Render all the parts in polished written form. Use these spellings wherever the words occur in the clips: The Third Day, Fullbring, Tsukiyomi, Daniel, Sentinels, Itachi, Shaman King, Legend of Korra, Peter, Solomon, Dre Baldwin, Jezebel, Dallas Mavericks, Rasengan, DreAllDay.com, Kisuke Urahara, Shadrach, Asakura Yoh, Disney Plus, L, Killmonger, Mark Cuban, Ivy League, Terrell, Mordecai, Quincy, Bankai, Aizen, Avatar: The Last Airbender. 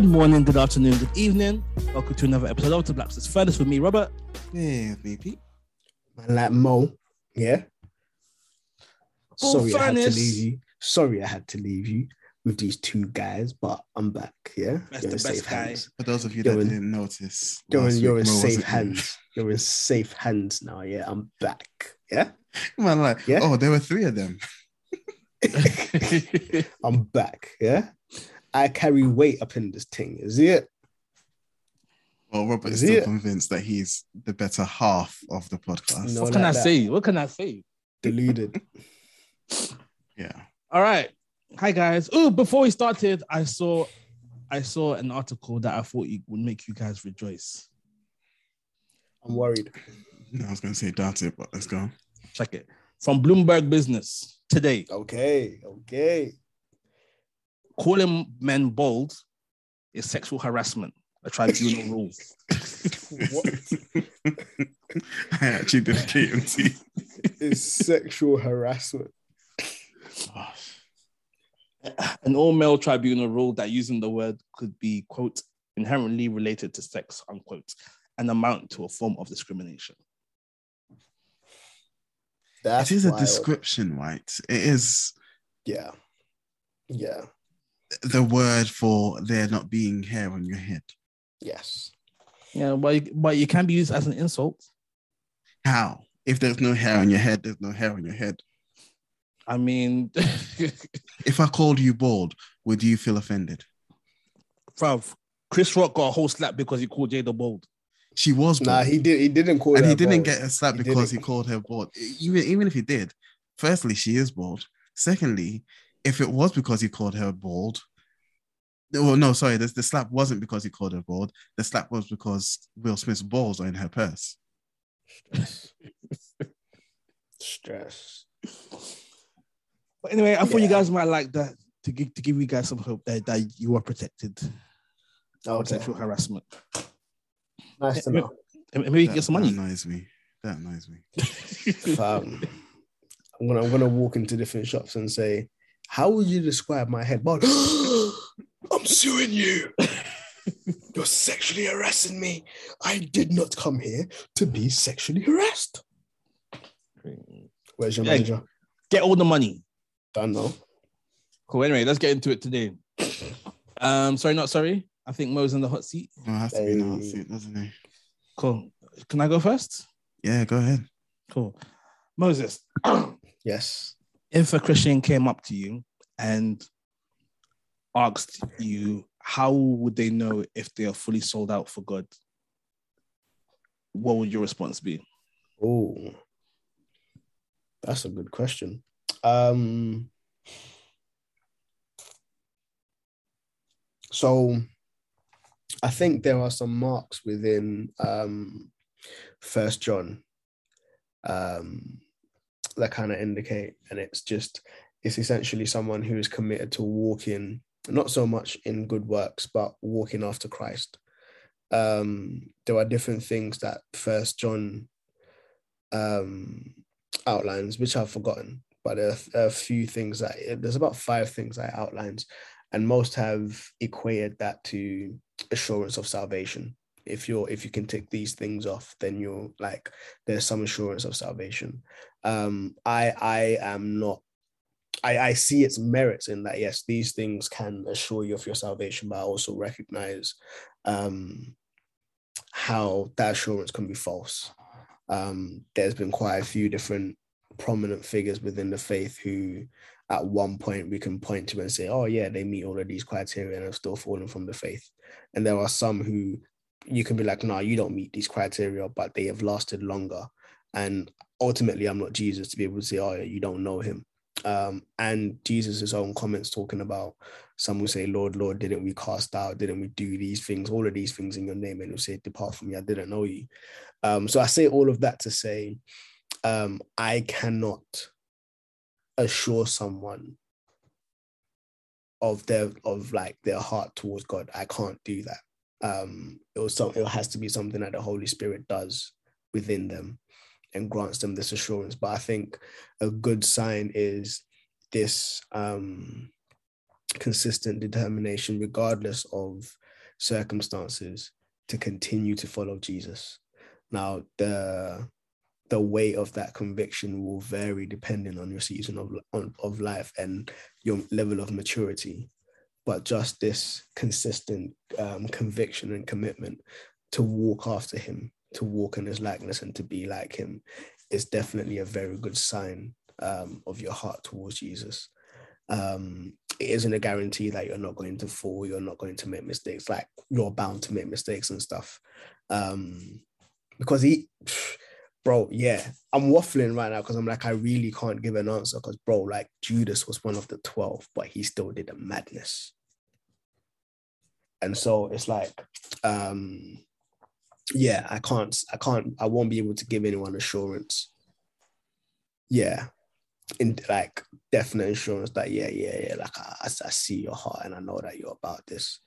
Good morning, good afternoon, good evening. Welcome to another episode of The Black Sisters Furnace with me, Robert. Yeah, BP. Man like Mo. Yeah. Sorry, I had to leave you. With these two guys, but I'm back. Yeah, you're in safe hands. For those of you that didn't notice, you're in safe hands. You're in safe hands now. Yeah, I'm back. Yeah, man, like, yeah? Oh, there were three of them. I'm back. Yeah, I carry weight up in this thing. Is it? Well, Robert is still convinced that he's the better half of the podcast. What can I say? Deluded. Yeah. All right. Hi guys. Oh, before we started, I saw an article that I thought would make you guys rejoice. I'm worried. No, I was going to say doubt it, but let's go. Check it. From Bloomberg Business today. Okay. Calling men bald is sexual harassment, a tribunal rule. What? I actually did KMT. It's sexual harassment. Oh. An all-male tribunal ruled that using the word could be, quote, inherently related to sex, unquote, and amount to a form of discrimination. That is wild. A description, right? It is. Yeah. Yeah. The word for there not being hair on your head. Yes. Yeah, but you can be used as an insult. How? If there's no hair on your head, there's no hair on your head. I mean, if I called you bald, would you feel offended? Bruv, Chris Rock got a whole slap because he called Jada bald. She was bald. Nah, he didn't call her bald. And he didn't get a slap because he called her bald. Even if he did, firstly, she is bald. Secondly, if it was because he called her bald, the slap wasn't because he called her bald. The slap was because Will Smith's balls are in her purse. Stress. But anyway, I thought you guys might like that to give you guys some hope that you are protected from sexual harassment. Nice to know. And maybe you can get some money. That annoys me. I'm gonna walk into different shops and say, "How would you describe my head?" I'm suing you. You're sexually harassing me. I did not come here to be sexually harassed. Where's your manager? Get all the money. Done though. Cool. Anyway, let's get into it today. Sorry, not sorry. I think Mo's in the hot seat. Oh, has to be in the hot seat, doesn't he? Cool. Can I go first? Yeah, go ahead. Cool. Moses. Yes. If a Christian came up to you and asked you, how would they know if they are fully sold out for God? What would your response be? Oh, that's a good question. So I think there are some marks within 1 John that kind of indicate, and it's essentially someone who is committed to walking, not so much in good works, but walking after Christ. There are different things that 1 John outlines, which I've forgotten. But there are a few things there's about 5 things I outlined, and most have equated that to assurance of salvation. If you can tick these things off, then you're like, there's some assurance of salvation. I see its merits in that. Yes, these things can assure you of your salvation, but I also recognize how that assurance can be false. There's been quite a few different prominent figures within the faith who at one point we can point to and say, oh yeah, they meet all of these criteria and have still fallen from the faith. And there are some who you can be like, no, you don't meet these criteria, but they have lasted longer. And ultimately, I'm not Jesus to be able to say, oh yeah, you don't know him. And Jesus' own comments talking about, some will say, Lord, Lord, didn't we cast out? Didn't we do these things, all of these things in your name? And he'll say, depart from me, I didn't know you. So I say all of that to say, I cannot assure someone of their heart towards God. I can't do that. It has to be something that the Holy Spirit does within them and grants them this assurance. But I think a good sign is this consistent determination, regardless of circumstances to continue to follow Jesus. Now, the weight of that conviction will vary depending on your season of life and your level of maturity. But just this consistent conviction and commitment to walk after him, to walk in his likeness and to be like him is definitely a very good sign of your heart towards Jesus. It isn't a guarantee that you're not going to fall, you're not going to make mistakes, like you're bound to make mistakes and stuff. Because I'm waffling right now because I'm like, I really can't give an answer because, bro, like Judas was one of the 12, but he still did a madness. And so it's like, I won't be able to give anyone assurance. Yeah. Definite assurance that, I see your heart and I know that you're about this.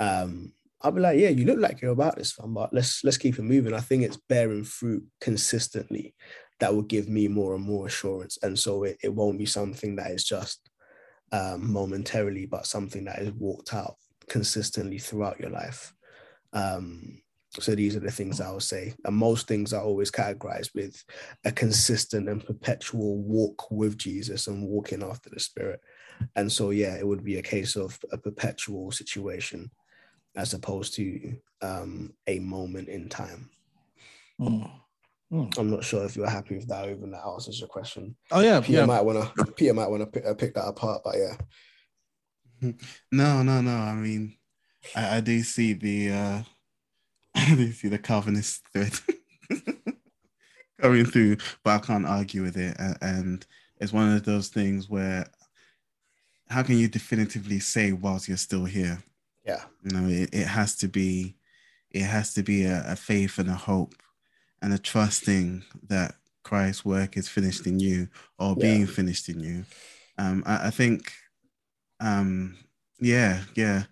I'll be like, yeah, you look like you're about this, fam, but let's keep it moving. I think it's bearing fruit consistently that will give me more and more assurance. And so it won't be something that is just momentarily, but something that is walked out consistently throughout your life. So these are the things I would say. And most things are always categorized with a consistent and perpetual walk with Jesus and walking after the Spirit. And so, yeah, it would be a case of a perpetual situation as opposed to a moment in time. Mm. Mm. I'm not sure if you're happy with that, even that answers your question. Oh, yeah. Peter might want to pick that apart, but yeah. No. I mean, I do see the... I see the Calvinist thread coming through, but I can't argue with it. And it's one of those things where how can you definitively say whilst you're still here? Yeah. You know, it has to be a faith and a hope and a trusting that Christ's work is finished in you or being finished in you. I think the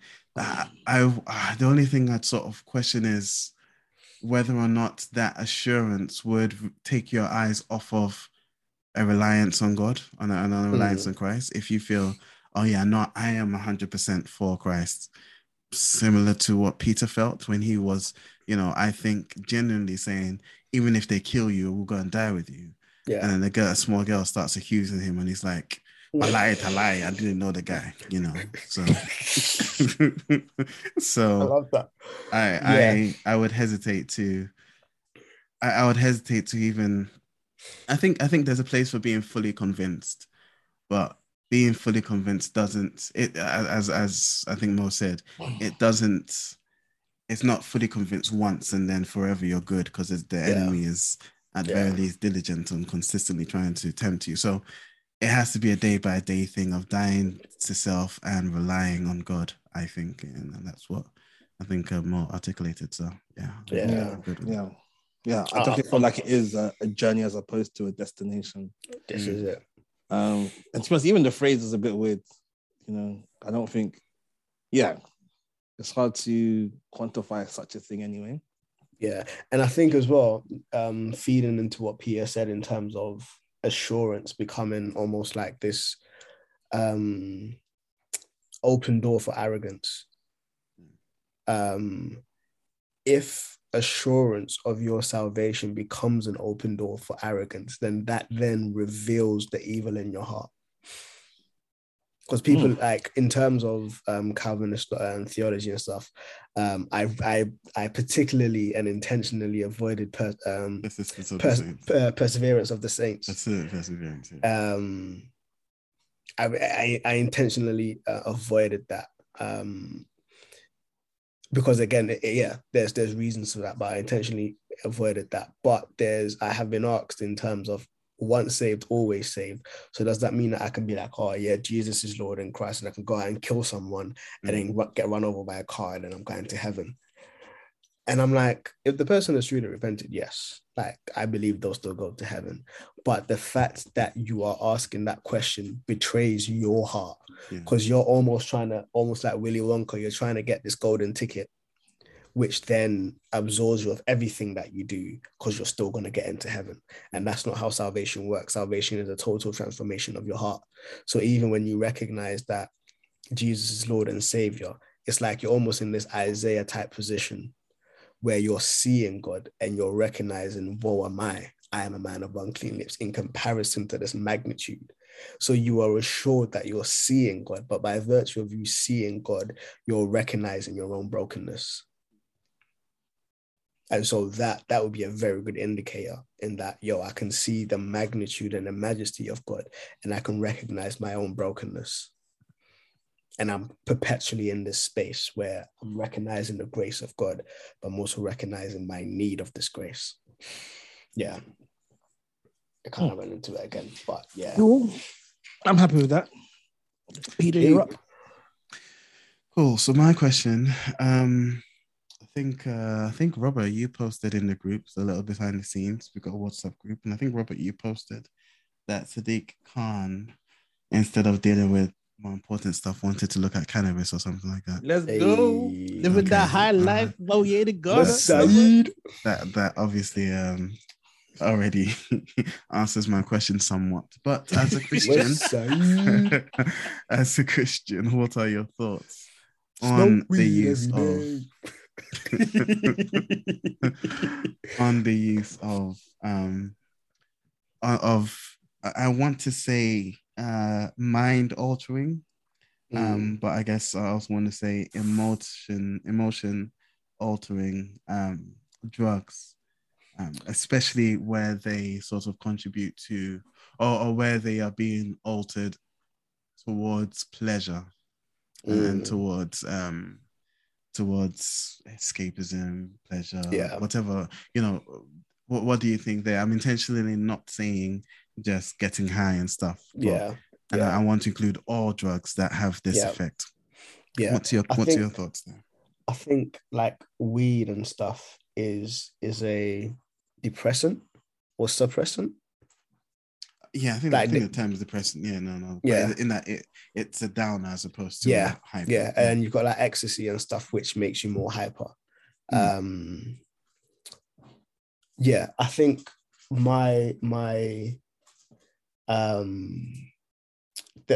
only thing I'd sort of question is whether or not that assurance would take your eyes off of a reliance on God, on a reliance on Christ. If you feel, I am 100% for Christ, similar to what Peter felt when he was, I think genuinely saying, even if they kill you, we'll go and die with you. Yeah. And then a small girl starts accusing him and he's like, I lied. I didn't know the guy, So, I love that. I would hesitate to even. I think there's a place for being fully convinced, but being fully convinced doesn't. It as I think Mo said, it doesn't. It's not fully convinced once and then forever you're good because the enemy is at very least diligent and consistently trying to tempt you. So. It has to be a day-by-day thing of dying to self and relying on God, I think. And that's what I think Mo articulated. So, yeah. I definitely feel like it is a journey as opposed to a destination. This is it. And to be honest, even the phrase is a bit weird. I don't think... Yeah. It's hard to quantify such a thing anyway. Yeah. And I think as well, feeding into what Peter said in terms of assurance becoming almost like this open door for arrogance. If assurance of your salvation becomes an open door for arrogance, then that then reveals the evil in your heart. Because people like in terms of Calvinist theology and stuff, I particularly and intentionally avoided perseverance of the saints. That's it, perseverance. Yeah. I intentionally avoided that because again, there's reasons for that, but I intentionally avoided that. But I have been asked in terms of. Once saved, always saved. So does that mean that I can be like, oh yeah, Jesus is Lord and Christ, and I can go out and kill someone and then get run over by a car and then I'm going to heaven? And I'm like, if the person has truly repented, yes, like I believe they'll still go to heaven. But the fact that you are asking that question betrays your heart because you're almost like Willy Wonka, you're trying to get this golden ticket, which then absolves you of everything that you do because you're still going to get into heaven. And that's not how salvation works. Salvation is a total transformation of your heart. So even when you recognize that Jesus is Lord and Savior, it's like you're almost in this Isaiah type position where you're seeing God and you're recognizing, woe am I? I am a man of unclean lips in comparison to this magnitude. So you are assured that you're seeing God, but by virtue of you seeing God, you're recognizing your own brokenness. And so that would be a very good indicator in that, yo, I can see the magnitude and the majesty of God, and I can recognize my own brokenness. And I'm perpetually in this space where I'm recognizing the grace of God, but I'm also recognizing my need of this grace. Yeah. I kind of run into it again, but yeah. Cool. I'm happy with that. Peter, you're up. Cool. So my question, I think Robert, you posted in the groups a little behind the scenes. We got a WhatsApp group, and I think Robert, you posted that Sadiq Khan, instead of dealing with more important stuff, wanted to look at cannabis or something like that. Let's go. Living that high life. Oh yeah, the God. That obviously already answers my question somewhat. But as a Christian, what are your thoughts on the use of I want to say mind altering, but I guess I also want to say emotion altering drugs, especially where they sort of contribute to or where they are being altered towards pleasure and towards escapism, pleasure, whatever, you know. What do you think there? I'm intentionally not saying just getting high and stuff. I want to include all drugs that have this effect. Yeah. What's your thoughts there? I think like weed and stuff is a depressant or suppressant. Yeah, I think the term is depressant. Yeah, no. Yeah. In that it's a downer as opposed to hyper. Yeah, and you've got like ecstasy and stuff, which makes you more hyper. I think my that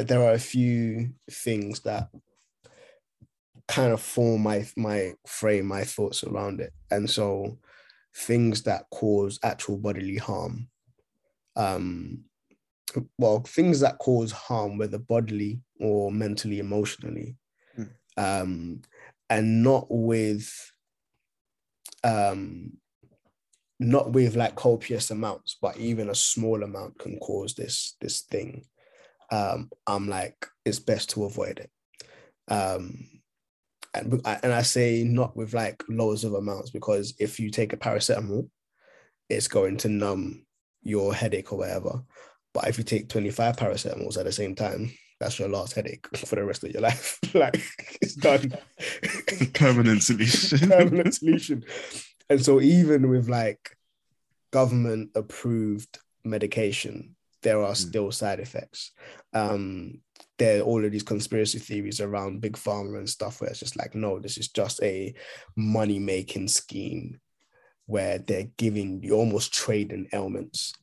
there are a few things that kind of form my thoughts around it, and so things that cause actual bodily harm. Well, things that cause harm, whether bodily or mentally, emotionally, and not with like copious amounts, but even a small amount can cause this thing. I'm like, it's best to avoid it. And I say not with like loads of amounts, because if you take a paracetamol, it's going to numb your headache or whatever. But if you take 25 paracetamols at the same time, that's your last headache for the rest of your life. Like, it's done. Permanent solution. And so even with like government approved medication, there are still side effects. There are all of these conspiracy theories around Big Pharma and stuff where it's just like, no, this is just a money-making scheme where they're giving you almost trading ailments.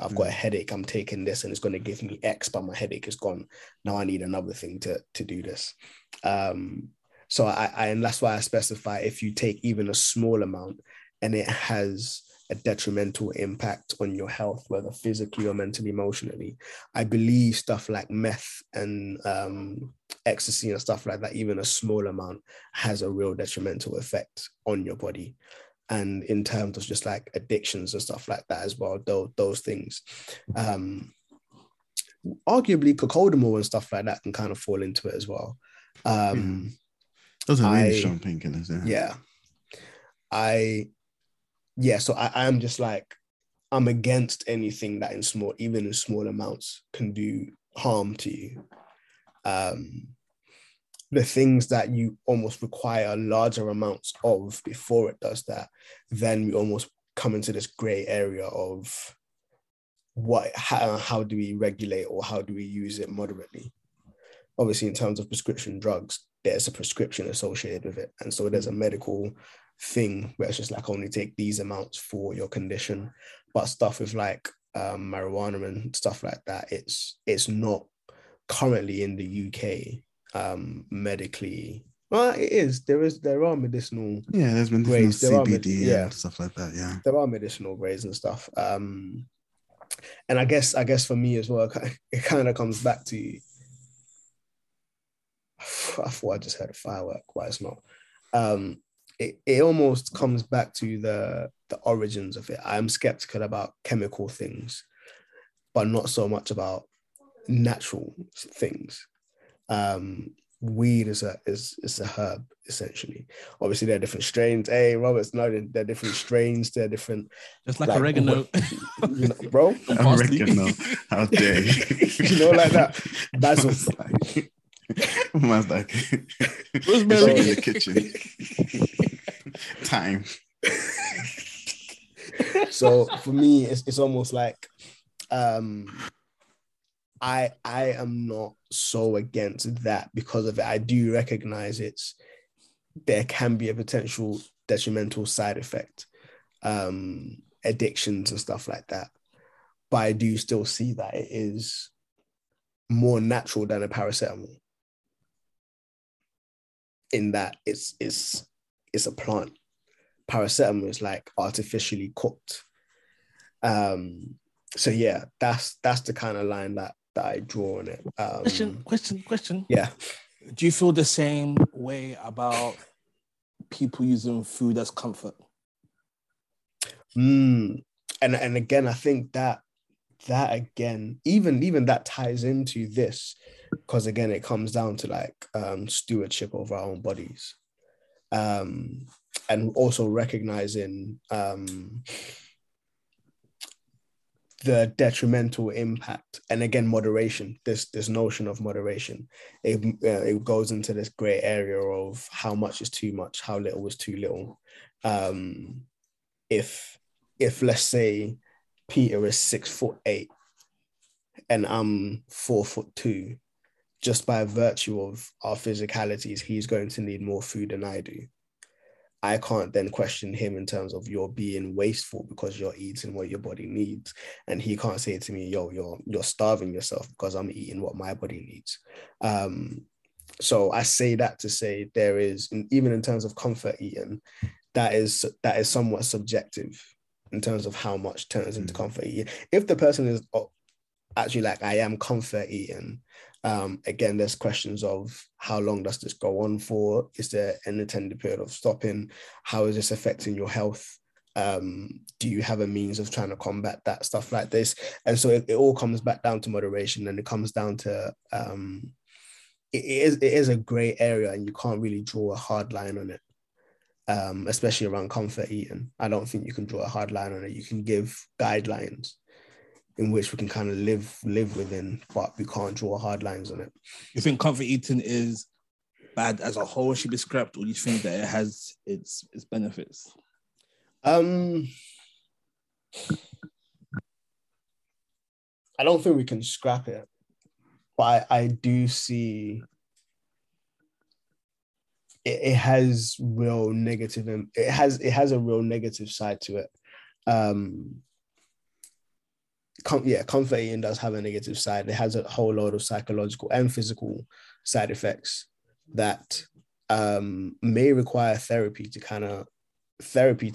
I've got a headache, I'm taking this and it's going to give me X, but my headache is gone. Now I need another thing to do this. So and that's why I specify if you take even a small amount and it has a detrimental impact on your health, whether physically or mentally, emotionally. I believe stuff like meth and ecstasy and stuff like that, even a small amount has a real detrimental effect on your body. And in terms of just like addictions and stuff like that as well, those things. Arguably, cocodamol and stuff like that can kind of fall into it as well. Those are really strong painkillers. So I'm just like, I'm against anything that even in small amounts can do harm to you. The things that you almost require larger amounts of before it does that, then we almost come into this gray area of how do we regulate or how do we use it moderately? Obviously, in terms of prescription drugs, there's a prescription associated with it. And so there's a medical thing where it's just like, only take these amounts for your condition. But stuff with like marijuana and stuff like that, it's not currently in the UK medically Well, it is. There are medicinal. Yeah, there's medicinal grades. CBD and stuff like that. Yeah, there are medicinal grades and stuff. And I guess for me as well, it kind of comes back to. I thought I just heard a firework, but it's not. It almost comes back to the origins of it. I'm skeptical about chemical things, but not so much about natural things. Weed is a herb, essentially. Obviously, there are different strains. Hey, Roberts, no, they're different strains. They're different. Just like oregano. Bro? Oregano. How dare you? You know, like that. Basil. Man's like, rosemary in the kitchen. Time. So for me, it's almost like I am not so against that because of it. I do recognize there can be a potential detrimental side effect, addictions and stuff like that. But I do still see that it is more natural than a paracetamol. In that it's a plant. Paracetamol is like artificially cooked. So yeah, that's the kind of line that I draw on it. Question. Yeah. Do you feel the same way about people using food as comfort? And again, I think that again, even that ties into this, because again, it comes down to like stewardship over our own bodies, and also recognizing the detrimental impact. And again, moderation. This notion of moderation, it goes into this gray area of how much is too much, how little is too little. If let's say Peter is 6'8" and I'm 4'2", just by virtue of our physicalities, he's going to need more food than I do. I can't then question him in terms of you're being wasteful because you're eating what your body needs. And he can't say to me, yo, you're starving yourself because I'm eating what my body needs. So I say that to say there is, even in terms of comfort eating, that is somewhat subjective in terms of how much turns into comfort eating. If the person is actually like, I am comfort eating, again, there's questions of how long does this go on for? Is there an intended period of stopping? How is this affecting your health? Do you have a means of trying to combat that, stuff like this? And so it all comes back down to moderation, and it comes down to, it is a gray area, and you can't really draw a hard line on it, especially around comfort eating. I don't think you can draw a hard line on it. You can give guidelines in which we can kind of live within, but we can't draw hard lines on it. You think comfort eating is bad as a whole, should be scrapped, or do you think that it has its benefits? I don't think we can scrap it, but I do see it has real negative. It has a real negative side to it. Comfort eating does have a negative side. It has a whole load of psychological and physical side effects that may require therapy to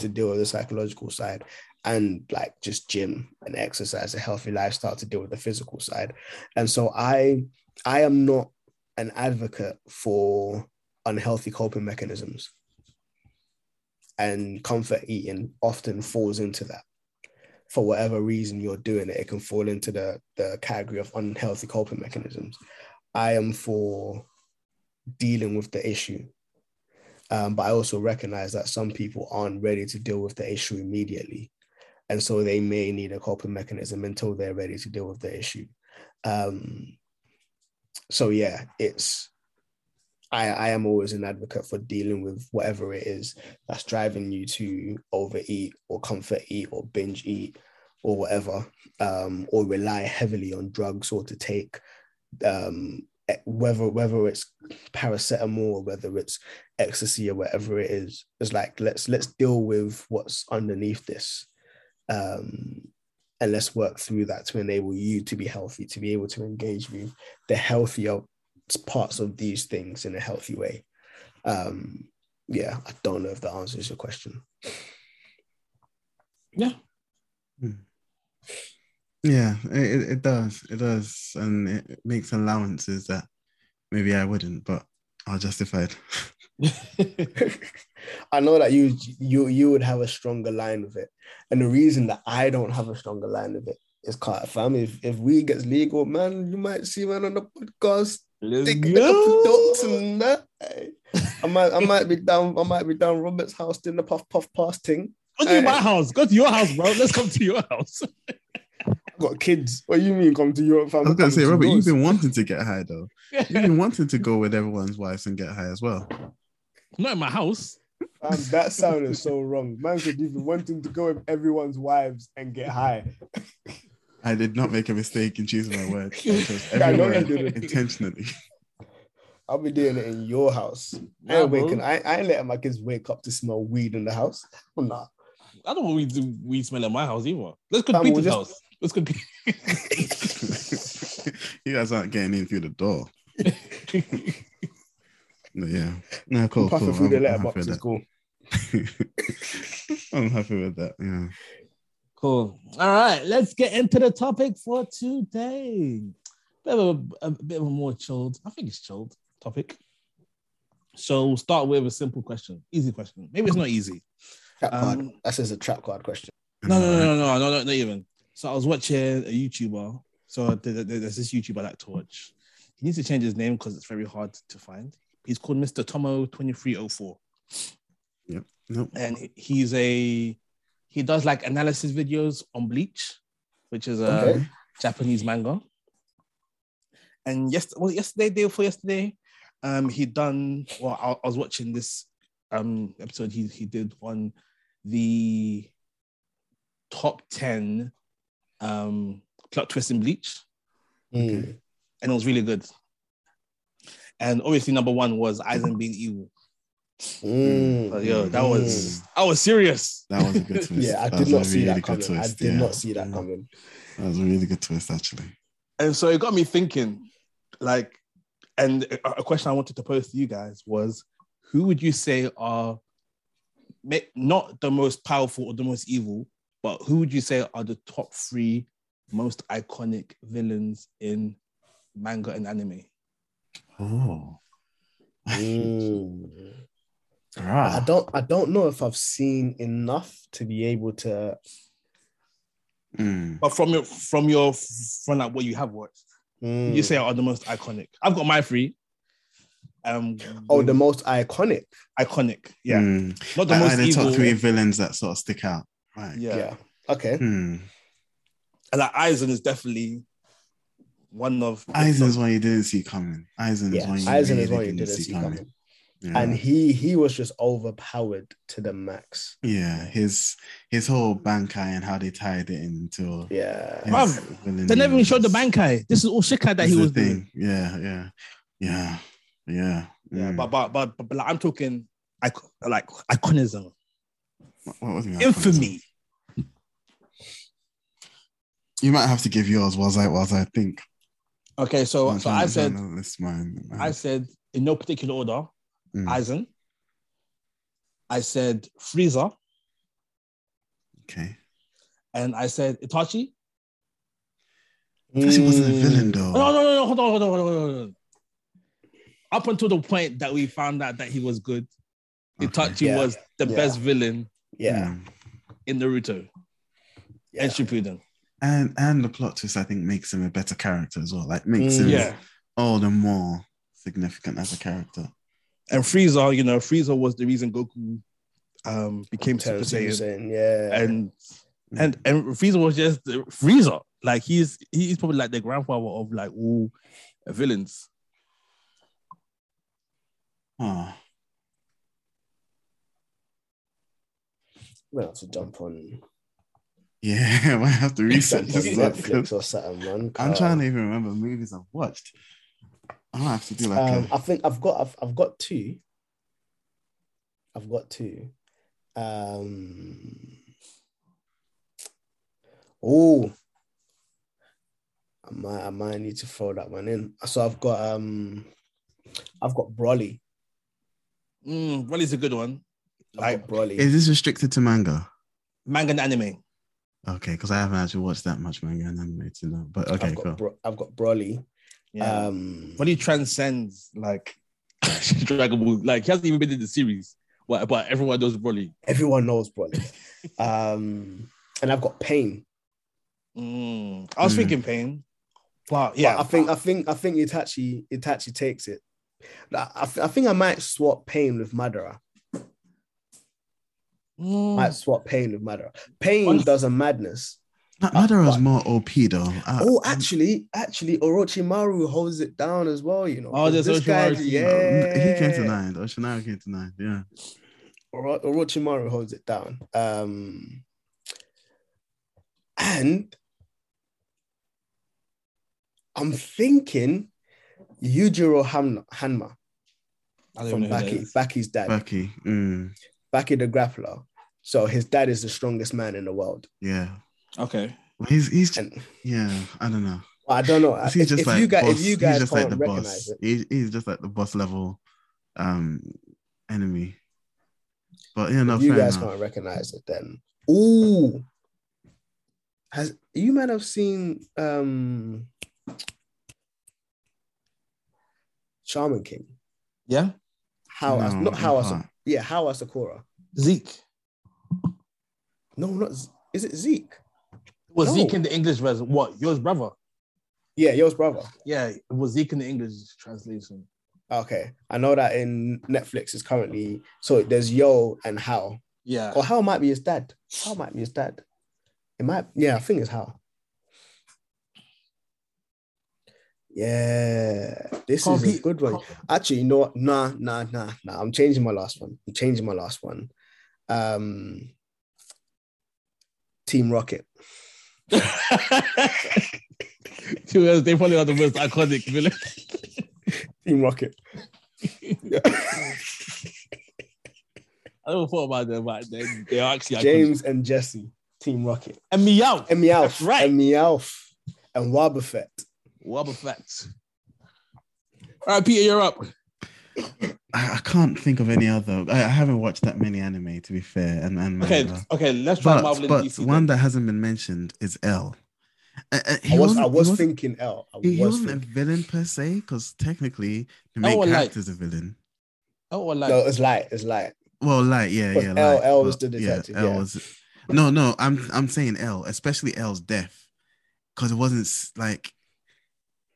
deal with the psychological side, and like just gym and exercise, a healthy lifestyle to deal with the physical side. And so I am not an advocate for unhealthy coping mechanisms, and comfort eating often falls into that. For whatever reason you're doing it, it can fall into the category of unhealthy coping mechanisms. I am for dealing with the issue. But I also recognize that some people aren't ready to deal with the issue immediately. And so they may need a coping mechanism until they're ready to deal with the issue. So yeah, I am always an advocate for dealing with whatever it is that's driving you to overeat or comfort eat or binge eat or whatever, or rely heavily on drugs, or to take, whether it's paracetamol or whether it's ecstasy or whatever it is. It's like, let's deal with what's underneath this, and let's work through that to enable you to be healthy, to be able to engage with the healthier parts of these things in a healthy way. Yeah, I don't know if that answers your question. Yeah. Yeah, it does. It does. And it makes allowances that maybe I wouldn't, but are justified. I know that you would have a stronger line with it. And the reason that I don't have a stronger line with it is because, fam, if weed gets legal, man, you might see man on the podcast. I might be down. I might be down Robert's house doing the puff puff pass thing. Go to my house. Go to your house, bro. Let's come to your house. I've got kids. What do you mean come to your family? I was gonna say, Robert, you've been wanting to get high though. You've been wanting to go with everyone's wives and get high as well. Not in my house. That sounded so wrong. Man said you've been wanting to go with everyone's wives and get high. I did not make a mistake in choosing my words. I chose every word intentionally. I'll be doing it in your house. Yeah, I ain't letting my kids wake up to smell weed in the house. Well, nah. I don't want weed smell at my house either. Let's go to Peter's house. Let's go. You guys aren't getting in through the door. Yeah. No, cool. Through the letterbox is cool. I'm happy with that. Yeah. Cool. All right. Let's get into the topic for today. A bit of a more chilled. I think it's chilled topic. So we'll start with a simple question. Easy question. Maybe it's not easy. Trap card. That says a trap card question. No, not even. So I was watching a YouTuber. So there's this YouTuber I like to watch. He needs to change his name because it's very hard to find. He's called Mr. Tommo2304. Yep. Nope. And he does like analysis videos on Bleach, which is a Japanese manga. And yesterday, I was watching this episode he did on the top 10 plot twists in Bleach. Okay. And it was really good. And obviously number one was Aizen being evil. But, I was serious. That was a good twist. Yeah, I did not see that coming. I did not see that coming. That was a really good twist, actually. And so it got me thinking, and a question I wanted to pose to you guys was, who would you say are not the most powerful or the most evil, but who would you say are the top three most iconic villains in manga and anime? Oh. Right. I don't know if I've seen enough to be able to. But from like what you have watched, you say are the most iconic. I've got my three. The most iconic. Iconic, yeah. Not the most evil. The top three villains that sort of stick out. Right. Yeah. Okay. And like Aizen is definitely one of. Aizen's one you didn't see coming. Aizen is one you didn't see coming. Yeah. And he was just overpowered to the max. Yeah, his whole Bankai and how they tied it into... Yeah. They never even showed the Bankai. This is all Shikai that he was doing. Yeah. But like, I'm talking iconism. What was it? Infamy. You might have to give yours whilst I think. Okay, so I said... I said, in no particular order... Aizen. I said Frieza. Okay. And I said Itachi. Itachi wasn't a villain though. No. Hold on. Up until the point that we found out that he was good, Itachi was the best villain in Naruto and Shippuden. And the plot twist, I think, makes him a better character as well. Like, makes him all the more significant as a character. And Frieza, Frieza was the reason Goku became Super Saiyan. Yeah. And Frieza was just Frieza. Like he's probably like the grandfather of like all villains. Huh. We'll have to jump on. Yeah, I have to research this. Netflix or something, man. I'm trying to even remember movies I've watched. I have to do like I think I've got two. I might need to throw that one in. So I've got Broly. Broly's a good one. Like Broly. Is this restricted to manga? Manga and anime. Okay, because I haven't actually watched that much manga and anime to know. But okay, I've got Broly. Yeah. Broly transcends like Dragon Ball. Like he hasn't even been in the series, but everyone knows Broly. Everyone knows Broly. And I've got Pain. I was thinking Pain, but yeah, but I think Itachi takes it. I think I might swap Pain with Madara. Might swap Pain with Madara. Pain does a madness. Madara's more OP though. Actually, Orochimaru holds it down as well. You know. Oh, there's Orochimaru. Yeah, he came to 9. Orochimaru came to 9. Yeah. Orochimaru holds it down. And I'm thinking Yujiro Hanma from Baki, Baki's dad. Baki. Baki the grappler. So his dad is the strongest man in the world. Yeah. Okay. Well, I don't know. I don't know. If you guys can't like the recognize boss. He's just like the boss level enemy. But yeah, no, if you guys can't recognize it then. Ooh. You might have seen Shaman King. Yeah? How Asakura. Zeke. No, is it Zeke? Well, no. Zeke in the English version. What? Yo's brother? Yeah, Yo's brother. Yeah, it was Zeke in the English translation. Okay. I know that in Netflix is currently... So there's Yo and How. Yeah. Or How might be his dad. It might, yeah, I think it's How. Yeah, this is a good one. Actually, you know what? Nah. I'm changing my last one. Team Rocket. They probably are the most iconic villain. Team Rocket. I never thought about them, but they are actually James iconic. And Jesse. Team Rocket. And Meowth. That's right. And Meowth. And Wobbuffet. All right, Peter, you're up. I can't think of any other. I haven't watched that many anime, to be fair. And okay, let's try Marvel. But DC one that hasn't been mentioned is L. I was thinking L. He wasn't a villain per se, because technically the main character is a villain. Oh, Light. No, it's Light. Well, Light, yeah. L was the detective. Yeah, L was... No, I'm saying L, especially L's death, because it wasn't like,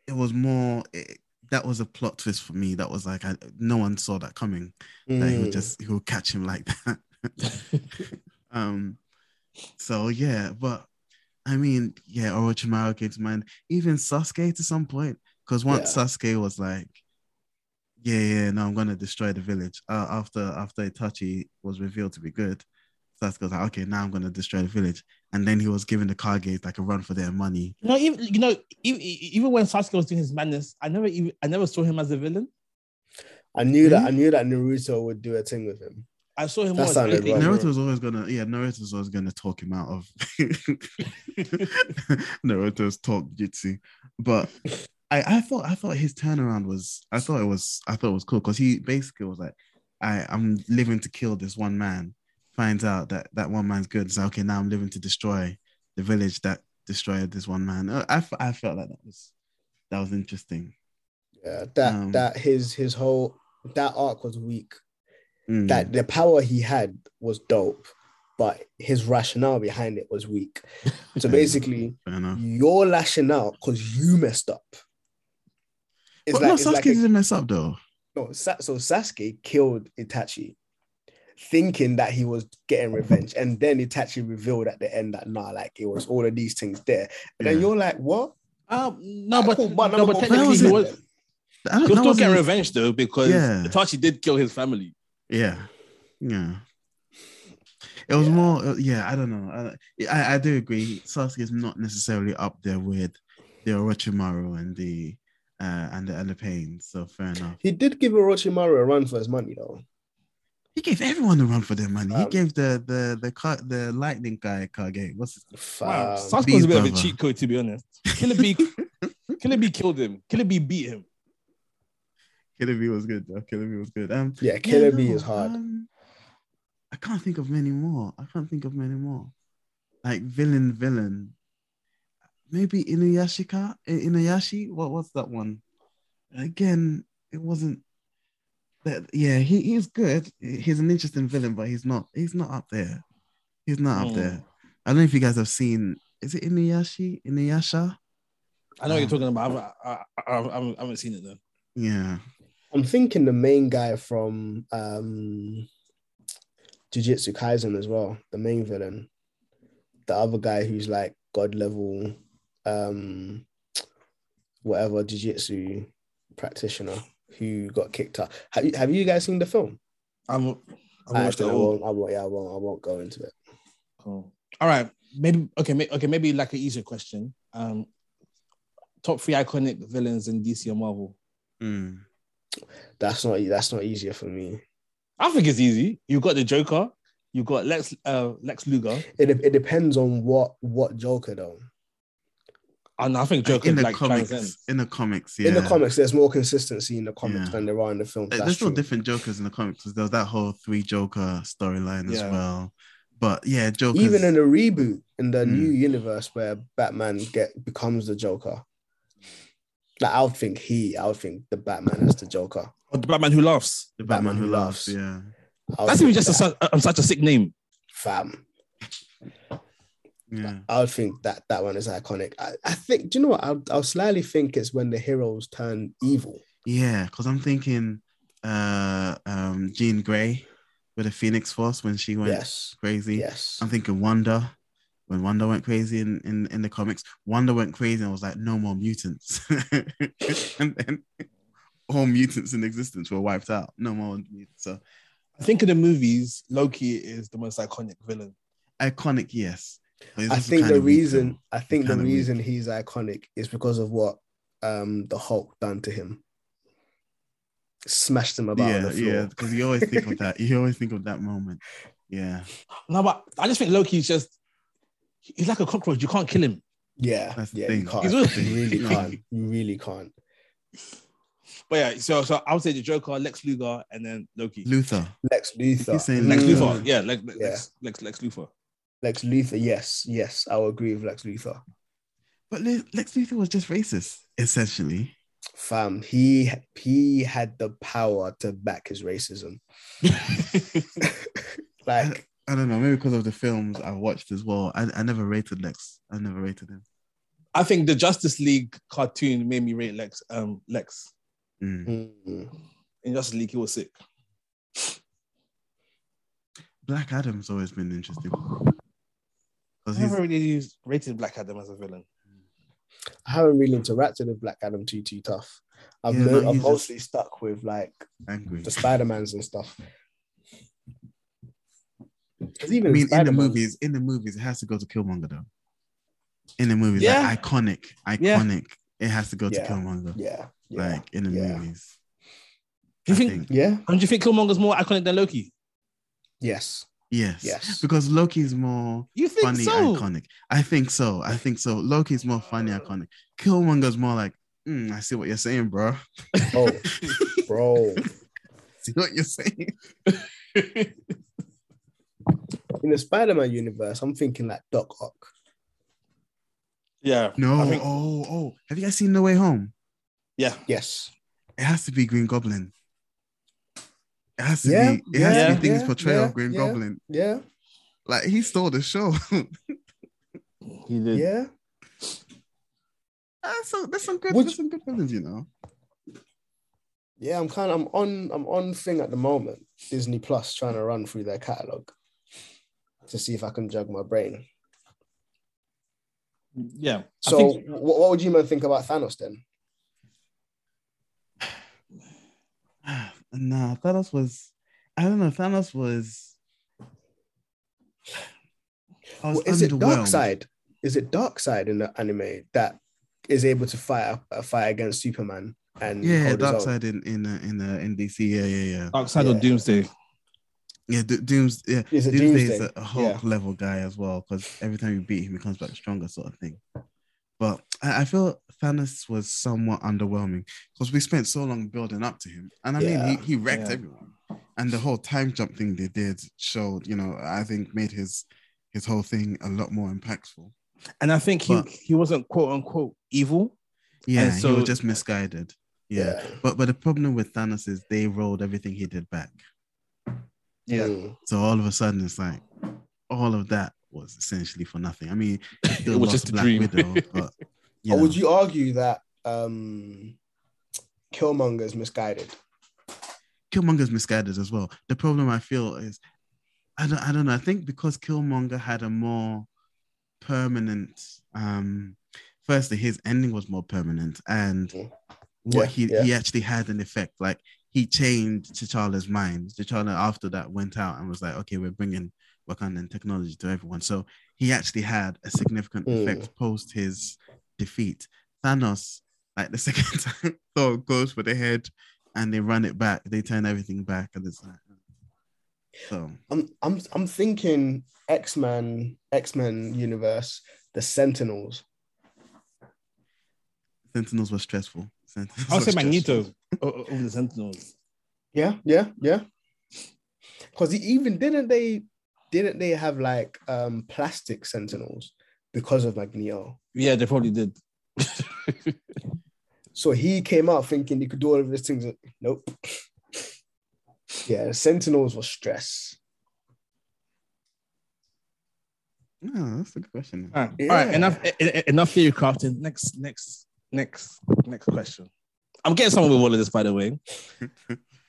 it was more. That was a plot twist for me. That was like no one saw that coming. That he will catch him like that. So yeah, but I mean, yeah, Orochimaru came to mind. Even Sasuke to some point, because once Sasuke was like, no, I'm gonna destroy the village. After Itachi was revealed to be good. Sasuke's like, okay, now I'm going to destroy the village. And then he was giving the Kage's like a run for their money. Even when Sasuke was doing his madness, I never saw him as a villain. I knew that Naruto would do a thing with him. I saw him as a villain. Naruto's always going to talk him out of Naruto's talk jutsu. But I thought his turnaround was, I thought it was cool, because he basically was like, I'm living to kill this one man. Finds out that one man's good. So okay, now I'm living to destroy the village that destroyed this one man. I felt like that was interesting. Yeah, his whole that arc was weak. That the power he had was dope, but his rationale behind it was weak. So basically, you're lashing out because you messed up. Sasuke didn't mess up though. No, so Sasuke killed Itachi, thinking that he was getting revenge, and then Itachi revealed at the end that it was all of these things there, and then you're like, what? But technically he was still getting revenge though, because Itachi did kill his family. It was more. I don't know. I do agree. Sasuke is not necessarily up there with the Orochimaru and the and the Pain. So fair enough. He did give Orochimaru a run for his money though. He gave everyone a run for their money. He gave the lightning guy Kage. What's his name? Wow. Sasuke was a bit of a cheat code, to be honest. Killer B killed him. Killer B beat him. Killer B was good, though. Killer B was good. Yeah, Killer B is hard. I can't think of many more. Like villain. Maybe Inuyasha. What's that one? Again, it wasn't. That, yeah, he's good. He's an interesting villain, but he's not up there. I don't know if you guys have seen. Is it Inuyasha? I know what you're talking about. I haven't seen it though. Yeah, I'm thinking the main guy from Jujutsu Kaisen as well. The main villain, the other guy who's like god level, whatever Jujutsu practitioner who got kicked out. Have you guys seen the film? I won't go into it. Cool. All right. Maybe like an easier question. Top three iconic villains in DC or Marvel. That's not easier for me. I think it's easy. You've got the Joker. You've got Lex Luger. It depends on what Joker though. And I think Joker in the comics. There's more consistency in the comics than there are in the film. There's still different Jokers in the comics. There was that whole three Joker storyline as well. But yeah, Joker. Even in the reboot, in the new universe where Batman becomes the Joker, like I would think the Batman is the Joker. Or the Batman who laughs. Yeah. That's even just such a sick name. Fam. Yeah. I would think that one is iconic. I think. Do you know what? I'll slightly think it's when the heroes turn evil. Yeah, because I'm thinking, Jean Grey. With the Phoenix Force when she went crazy. Yes. I'm thinking Wanda, when Wanda went crazy in the comics. Wanda went crazy and was like, no more mutants. And then all mutants in existence were wiped out. No more mutants. So I think in the muvies, Loki is the most iconic villain. Iconic, yes. I think the reason he's iconic is because of what the Hulk done to him. Smashed him about on the floor. Yeah, because you always think of that. You always think of that moment. Yeah. No, but I just think Loki's he's like a cockroach. You can't kill him. Yeah. That's the thing. You can't. You really can't. But yeah, so I would say the Joker, Lex Luger, and then Loki. Lex Luthor. Yeah, Lex Luthor. Lex Luthor, yes. I will agree with Lex Luthor. But Lex Luthor was just racist, essentially. Fam, he had the power to back his racism. Like I don't know, maybe because of the films I watched as well. I never rated Lex. I never rated him. I think the Justice League cartoon made me rate Lex. In Justice League, he was sick. Black Adam's always been interesting. I never really rated Black Adam as a villain. I haven't really interacted with Black Adam too tough. I've mostly stuck with like angry. The Spider-Mans and stuff. Even in the movies, it has to go to Killmonger though. In the movies, like, iconic. Yeah. It has to go to Killmonger. Yeah. Like in the movies. Do you think Killmonger's more iconic than Loki? Yes. Because Loki's more funny, iconic. I think so. Loki's more funny, iconic. Killmonger's more like, I see what you're saying, bro. Oh, bro. See what you're saying? In the Spider-Man universe, I'm thinking like Doc Ock. Yeah. No. Have you guys seen No Way Home? Yeah. Yes. It has to be Green Goblin. It has to be Thing's portrayal of Green Goblin. Yeah. Like he stole the show. He did. Yeah. There's some good villains, you know. Yeah, I'm on thing at the moment, Disney Plus, trying to run through their catalogue to see if I can jog my brain. Yeah. So what would you man think about Thanos then? Nah, Thanos was. I don't know. Thanos was. Is it Darkseid? Is it Darkseid in the anime that is able to fight a fight against Superman? And Darkseid in DC. Yeah. Darkseid or Doomsday. Yeah, Doomsday. Yeah, Doomsday is a Hulk level guy as well because every time you beat him, he comes back stronger, sort of thing. But I feel Thanos was somewhat underwhelming because we spent so long building up to him, and I mean he wrecked everyone, and the whole time jump thing they did showed, you know, I think made his whole thing a lot more impactful. And I think he wasn't quote unquote evil. Yeah, so, he was just misguided. Yeah. But the problem with Thanos is they rolled everything he did back. Yeah. So all of a sudden it's like all of that was essentially for nothing. I mean, it was just a Black dream. Widow, but, you know. Would you argue that Killmonger is misguided? Killmonger is misguided as well. The problem I feel is I don't know. I think because Killmonger had a more permanent. Firstly, his ending was more permanent, and he actually had an effect. Like he changed T'Challa's mind. T'Challa after that went out and was like, "Okay, we're bringing Wakandan technology to everyone." So he actually had a significant effect post his defeat. Thanos, like the second time, Thor goes for the head, and they run it back. They turn everything back, and it's like. So I'm thinking X-Men universe, the Sentinels. Sentinels were stressful. I'll say Magneto over the Sentinels. Yeah. Because even didn't they have like plastic Sentinels because of Magneto? Yeah, they probably did. So he came out thinking he could do all of these things. Nope. Yeah, the Sentinels were stress. No, that's a good question. All right, enough theory crafting. Next question. I'm getting somewhere with all of this, by the way.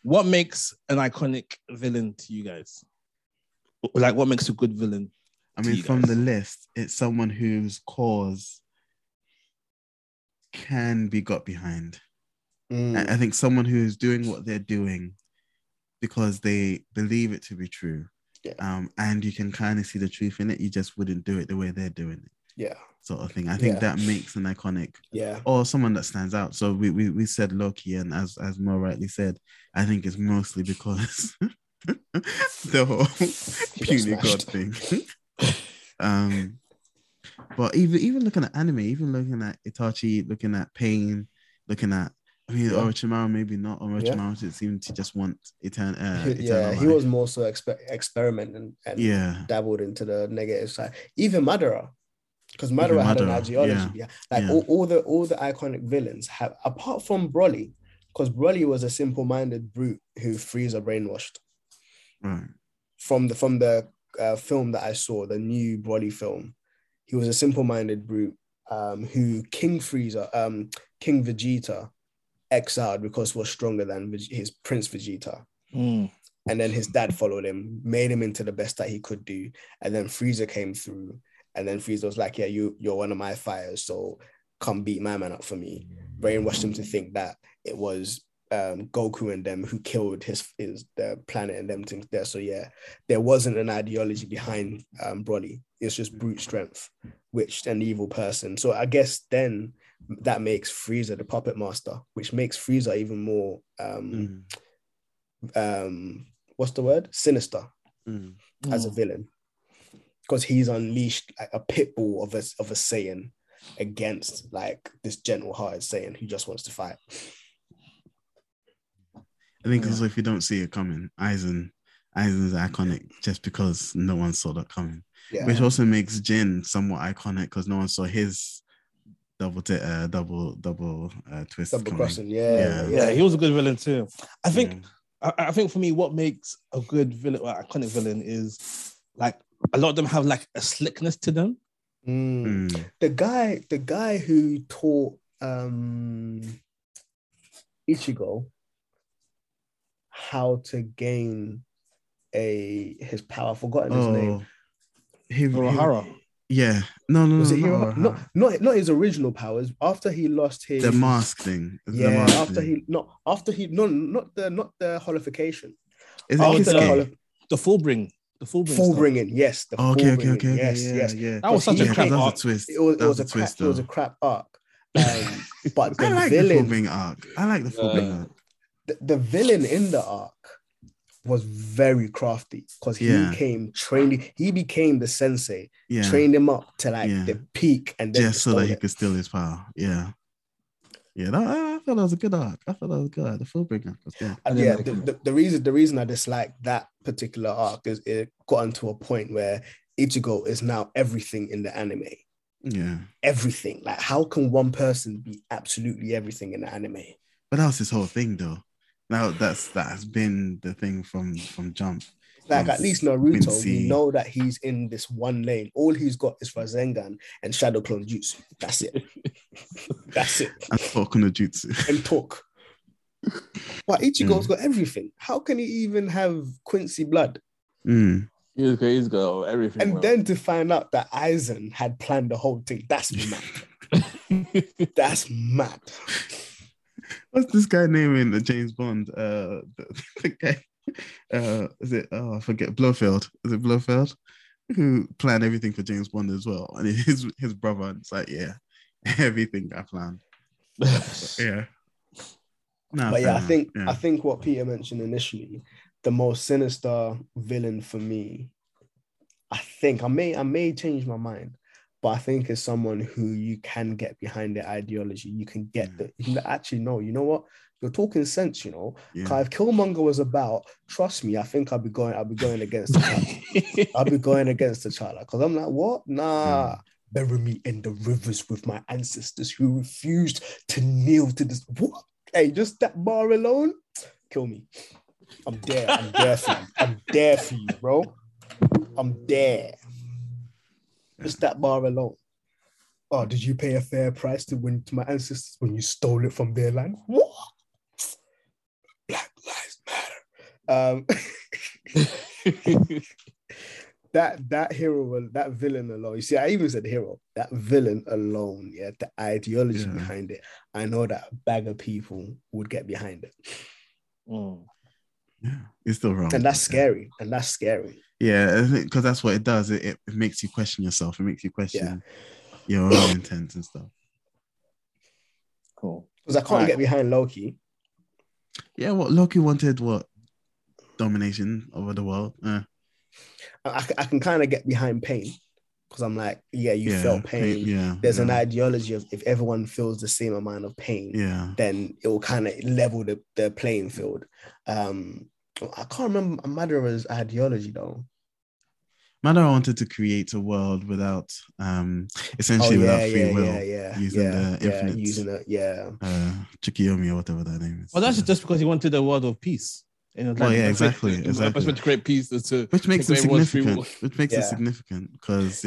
What makes an iconic villain to you guys? Like, what makes a good villain? I mean, from the list, it's someone whose cause can be got behind. I think someone who is doing what they're doing because they believe it to be true. Yeah. And you can kind of see the truth in it. You just wouldn't do it the way they're doing it. Yeah. Sort of thing. I think that makes an iconic or someone that stands out. So we said Loki, and as Mo rightly said, I think it's mostly because the whole puny god thing. But even looking at anime, even looking at Itachi, looking at Pain, looking at Orochimaru, maybe not. Orochimaru seemed to just want eternal life. He was more so experimenting and dabbled into the negative side. Even Madara, because Madara had an ideology. Yeah. All the iconic villains have, apart from Broly, because Broly was a simple-minded brute who Frieza brainwashed. Right. From the film that I saw, the new Broly film, he was a simple-minded brute who King Vegeta exiled because he was stronger than his Prince Vegeta. And then his dad followed him, made him into the best that he could do, and then Frieza came through, and then Frieza was like, yeah, you're one of my fighters, so come beat my man up for me. Brainwashed him to think that it was Goku and them who killed the planet and them things there. So yeah, there wasn't an ideology behind Broly. It's just brute strength, which an evil person. So I guess then that makes Frieza the puppet master, which makes Frieza even more what's the word? Sinister as a villain, because he's unleashed like a pit bull of a Saiyan against like this gentle-hearted Saiyan who just wants to fight. I think also if you don't see it coming, Aizen's iconic just because no one saw that coming, which also makes Jin somewhat iconic because no one saw his double twist. Double crossing, yeah. He was a good villain too. I think, I think for me, what makes a good villain, or iconic villain, is like a lot of them have like a slickness to them. The guy who taught Ichigo how to gain his power. I've forgotten his name. Urahara. Yeah, not his original powers. After he lost his the mask thing. Not the holification. Is it the full bring? The full bring. Yes. The full bringing. Yes. Yeah. That was such a crap arc. Twist. It was a crap arc. But I like the villain. The full bring arc. I like the full bring arc. The villain in the arc was very crafty because he came, trained, he became the sensei, trained him up to like the peak, and then just so that he could steal his power. I thought that was a good arc. I thought that was good. The Fullbringer was good. The reason I dislike that particular arc is it gotten to a point where Ichigo is now everything in the anime. Yeah, everything. Like, how can one person be absolutely everything in the anime? But that was his whole thing, though. Now that's been the thing from Jump. Like, at least Naruto, we know that he's in this one lane. All he's got is Rasengan and Shadow Clone Jutsu. That's it. That's it. And talk on the jutsu. And talk. But Ichigo's got everything. How can he even have Quincy blood? He's got everything. And then to find out that Aizen had planned the whole thing. That's mad. That's mad. What's this guy name in the James Bond? The guy. Is it? Oh, I forget. Blofeld. Is it Blofeld? Who planned everything for James Bond as well? And his brother. It's like, everything I planned. I think what Peter mentioned initially, the most sinister villain for me. I think I may change my mind, but I think it's someone who you can get behind their ideology. You can get you know what? You're talking sense, you know. Yeah. If Killmonger was about, trust me, I think I'll be going against the child. I'll be going against the child because I'm like, what? Nah, bury me in the rivers with my ancestors who refused to kneel to this. What? Hey, just that bar alone, kill me. I'm there. I'm there for you. I'm there for you, bro. I'm there. Just that bar alone. Oh, did you pay a fair price to my ancestors when you stole it from their land? What? Black Lives Matter. That hero, that villain alone. You see, I even said hero. That villain alone, the ideology behind it. I know that a bag of people would get behind it. Mm. Yeah, it's still wrong. And that's scary. And that's scary. Yeah, because that's what it does. It makes you question yourself. It makes you question your own intent and stuff. Cool. Because I can't get behind Loki. Yeah, what Loki wanted, domination over the world. I can kind of get behind Pain because I'm like, you felt pain. There's an ideology of if everyone feels the same amount of pain, then it will kind of level the playing field. I can't remember Madara's ideology though. Madara wanted to create a world without, without free will, using the Tsukiyomi or whatever that name is. Well, that's just because he wanted a world of peace. You know, exactly. To create peace, which makes it significant, because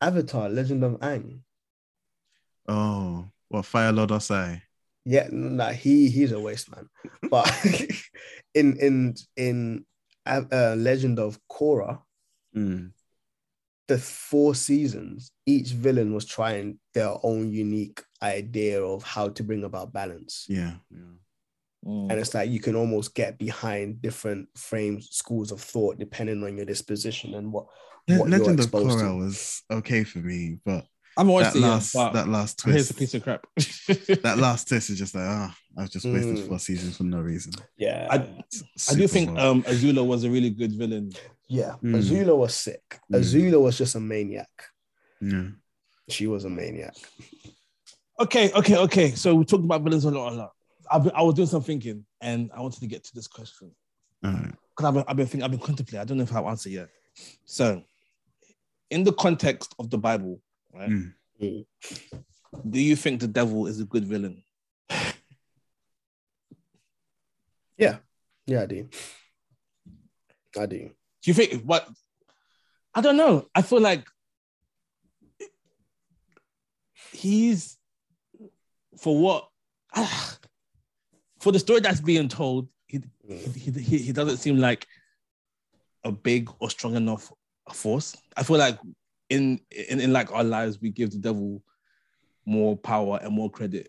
Avatar: Legend of Aang. Oh, Fire Lord Osai. Yeah, nah, he's a waste man. But in Legend of Korra, the 4 seasons, each villain was trying their own unique idea of how to bring about balance. And it's like you can almost get behind different schools of thought depending on your disposition and what Legend of Korra was okay for me, but. I've watched that last twist. Here's a piece of crap. That last twist is just like, I've just wasted 4 seasons for no reason. Yeah. I do think Azula was a really good villain. Yeah. Azula was sick. Azula was just a maniac. Yeah. She was a maniac. Okay. So we talked about villains a lot. I was doing some thinking and I wanted to get to this question. All right. Because I've been contemplating. I don't know if I'll answer yet. So, in the context of the Bible, right? Do you think the devil is a good villain? Yeah, I do. Do you think what? I don't know. I feel like he's for the story that's being told. He doesn't seem like a big or strong enough force. I feel like. In like our lives, we give the devil more power and more credit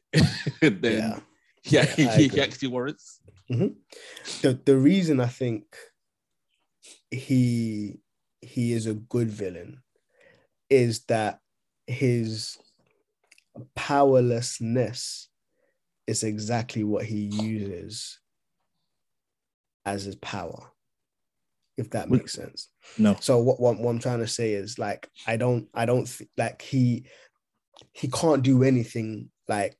than he actually warrants. Mm-hmm. The reason I think he is a good villain is that his powerlessness it's exactly what he uses as his power, if that makes sense. No. So what I'm trying to say is, like, I don't he can't do anything, like,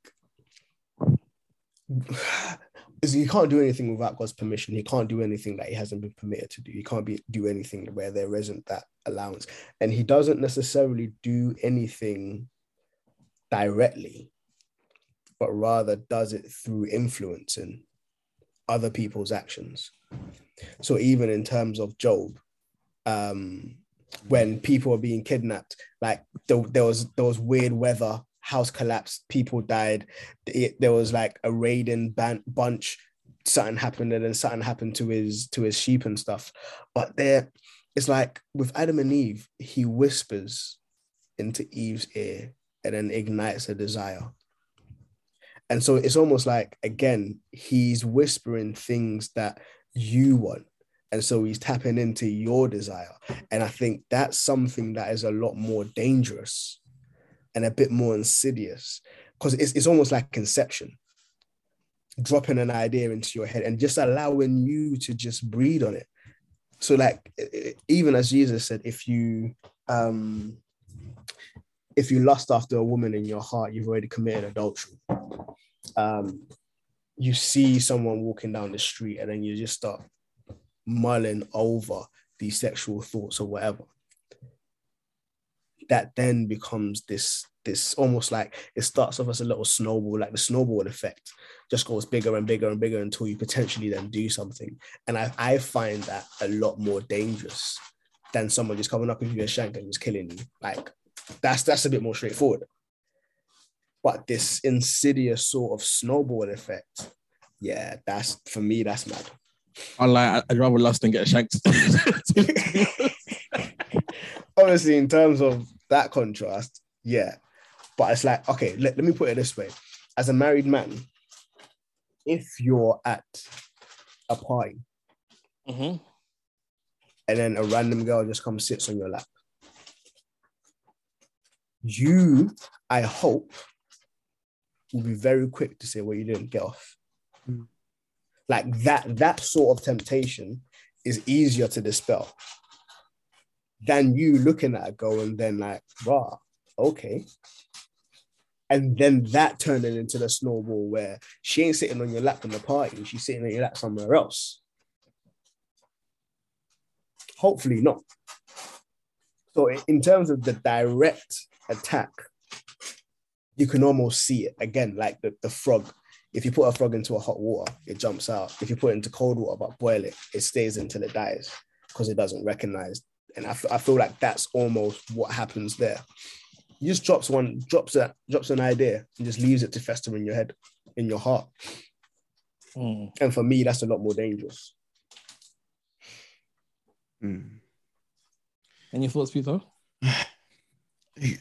he can't do anything without God's permission. He can't do anything that he hasn't been permitted to do. He can't do anything where there isn't that allowance. And he doesn't necessarily do anything directly, but rather does it through influencing other people's actions. So even in terms of Job, when people are being kidnapped, like there was weird weather, house collapsed, people died. There was like a raiding bunch, something happened, and then something happened to his sheep and stuff. But there, it's like with Adam and Eve, he whispers into Eve's ear and then ignites a desire. And so it's almost like, again, he's whispering things that you want. And so he's tapping into your desire. And I think that's something that is a lot more dangerous and a bit more insidious, because it's almost like inception, dropping an idea into your head and just allowing you to just breathe on it. So like, even as Jesus said, if you lust after a woman in your heart, you've already committed adultery. You see someone walking down the street and then you just start mulling over these sexual thoughts or whatever. That then becomes this almost like, it starts off as a little snowball, like the snowball effect just goes bigger and bigger and bigger until you potentially then do something. And I find that a lot more dangerous than someone just coming up with you a shank and just killing you. Like that's a bit more straightforward. But this insidious sort of snowball effect, yeah, that's, for me, that's mad. I'm like, I'd rather lust than get shanked. Obviously, in terms of that contrast, yeah. But it's like, okay, let me put it this way. As a married man, if you're at a party, mm-hmm. and then a random girl just comes sits on your lap, you, I hope, will be very quick to say, well, you didn't get off. Mm. Like that sort of temptation is easier to dispel than you looking at a girl and then like, wow, okay. And then that turning into the snowball where she ain't sitting on your lap in the party, she's sitting on your lap somewhere else. Hopefully not. So in terms of the direct attack, you can almost see it again, like the frog. If you put a frog into a hot water, it jumps out. If you put it into cold water, but boil it, it stays until it dies because it doesn't recognize. And I feel like that's almost what happens there. He just drops an idea and just leaves it to fester in your head, in your heart. Mm. And for me, that's a lot more dangerous. Mm. Any thoughts, Peter?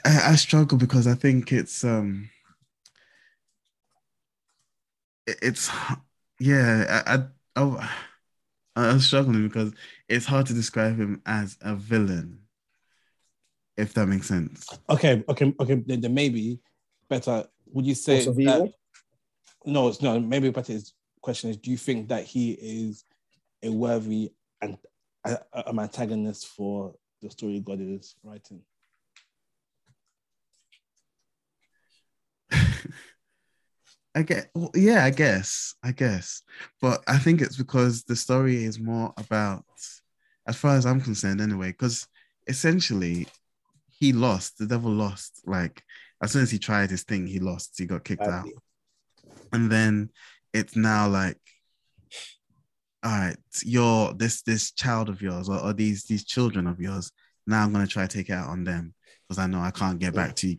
I struggle because I think I'm struggling because it's hard to describe him as a villain, if that makes sense. Okay. Then maybe better. Would you say that, no? Maybe better. His question is: do you think that he is a worthy and an antagonist for the story God is writing? I guess. But I think it's because the story is more about, as far as I'm concerned anyway, because essentially he lost, the devil lost. Like, as soon as he tried his thing, he lost. He got kicked out. And then it's now like, all right, you're this child of yours or these children of yours, now I'm going to try to take it out on them because I know I can't get back to,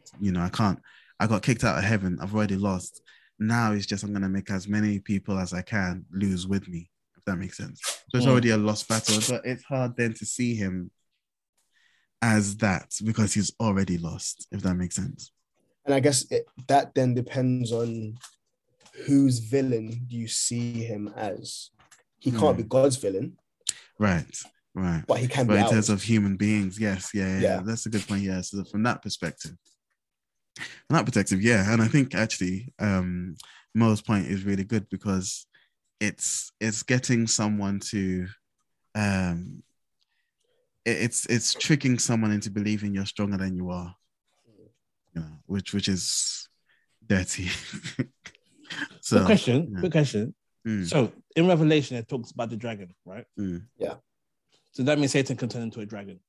I got kicked out of heaven. I've already lost. Now it's just I'm going to make as many people as I can lose with me, if that makes sense. So it's already a lost battle. So it's hard then to see him as that because he's already lost, if that makes sense. And I guess that then depends on whose villain you see him as. He can't be God's villain. Right. But he can be in terms of human beings, yes. Yeah. That's a good point, yeah. So from that perspective, yeah. And I think actually, Mo's point is really good because it's getting someone to it's tricking someone into believing you're stronger than you are, you know, which is dirty. So good question. Mm. So in Revelation it talks about the dragon, right? Mm. Yeah. So that means Satan can turn into a dragon.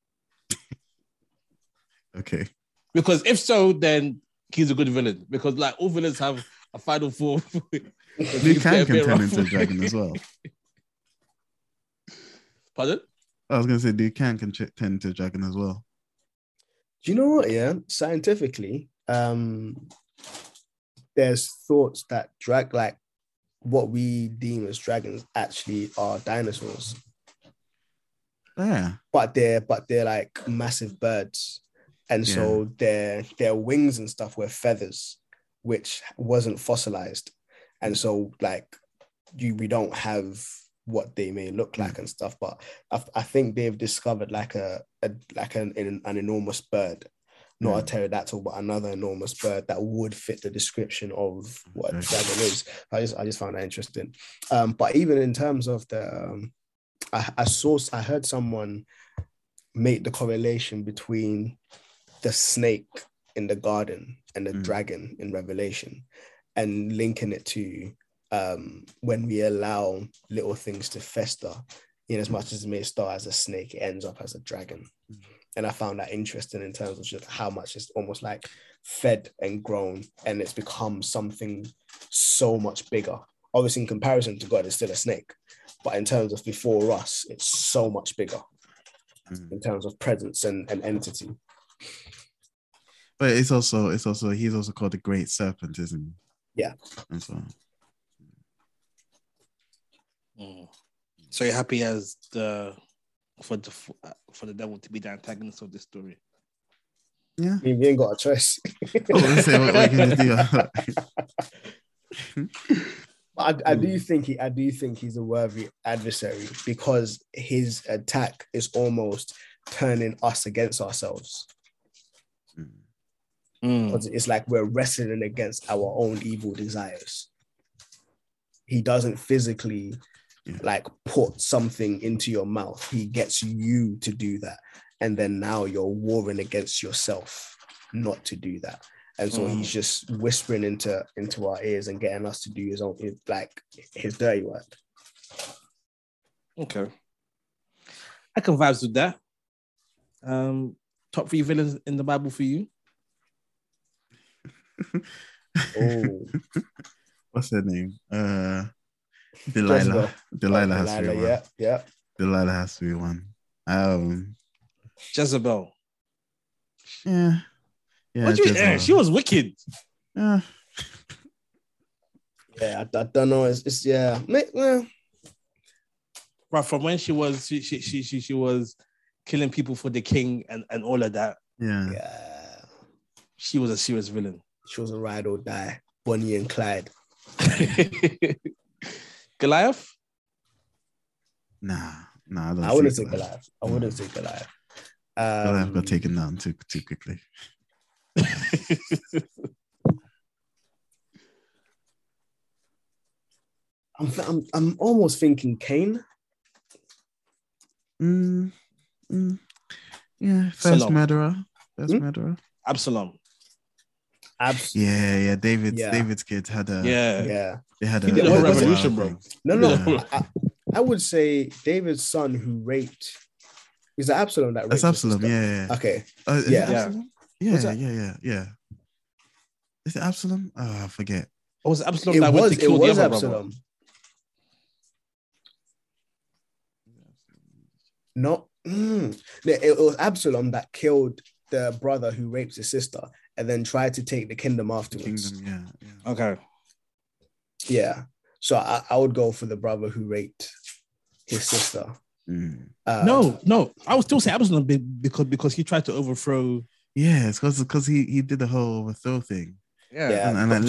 Okay. Because if so, then he's a good villain. Because like all villains have a final form. Liu Kang can turn into a dragon as well. Pardon? I was going to say Liu Kang can turn into a dragon as well. Do you know what? Yeah, scientifically, there's thoughts that what we deem as dragons actually are dinosaurs. Yeah. But they're like massive birds. And so their wings and stuff were feathers, which wasn't fossilized. And so like we don't have what they may look like and stuff, but I think they've discovered like an enormous bird, not a pterodactyl, but another enormous bird that would fit the description of what a dragon is. I just found that interesting. But even in terms of the, I heard someone make the correlation between the snake in the garden and the dragon in Revelation, and linking it to when we allow little things to fester, in as much as it may start as a snake, it ends up as a dragon. And I found that interesting in terms of just how much it's almost like fed and grown, and it's become something so much bigger. Obviously, in comparison to God, it's still a snake, but in terms of before us, it's so much bigger in terms of presence and entity. But it's also he's also called the Great Serpent, isn't he? Yeah. And so. So you're happy as for the devil to be the antagonist of this story? Yeah. I mean, we ain't got a choice. I do think he's a worthy adversary because his attack is almost turning us against ourselves. Because it's like we're wrestling against our own evil desires. He doesn't physically like put something into your mouth. He gets you to do that. And then now you're warring against yourself not to do that. And so he's just whispering into our ears and getting us to do his own, like his dirty work. Okay. I can vibes with that. Top three villains in the Bible for you? Oh, what's her name? Delilah. Delilah has to be one. Yeah. Delilah has to be one. Jezebel. Yeah. What do you mean? She was wicked. Yeah. Yeah, I don't know. It's yeah. Well, right from when she was killing people for the king and all of that. Yeah. She was a serious villain. She was a ride or die, Bonnie and Clyde. Goliath? Nah. I wouldn't say Goliath. Goliath got taken down too quickly. I'm almost thinking Cain. Yeah, first murderer. Absalom. Yeah. David's kids had a They had a revolution, bro. No. I would say David's son who raped. Is that Absalom that raped? That's Absalom. Yeah. Okay. Yeah. Is it Absalom? Oh, I forget. Oh, was it Absalom that went to kill the other Absalom. No, it was Absalom that killed the brother who raped his sister and then tried to take the kingdom afterwards. Yeah. Okay. Yeah. So I would go for the brother who raped his sister. No. I would still say Absalom because he tried to overthrow. Yeah, it's because he did the whole overthrow thing. Yeah. And then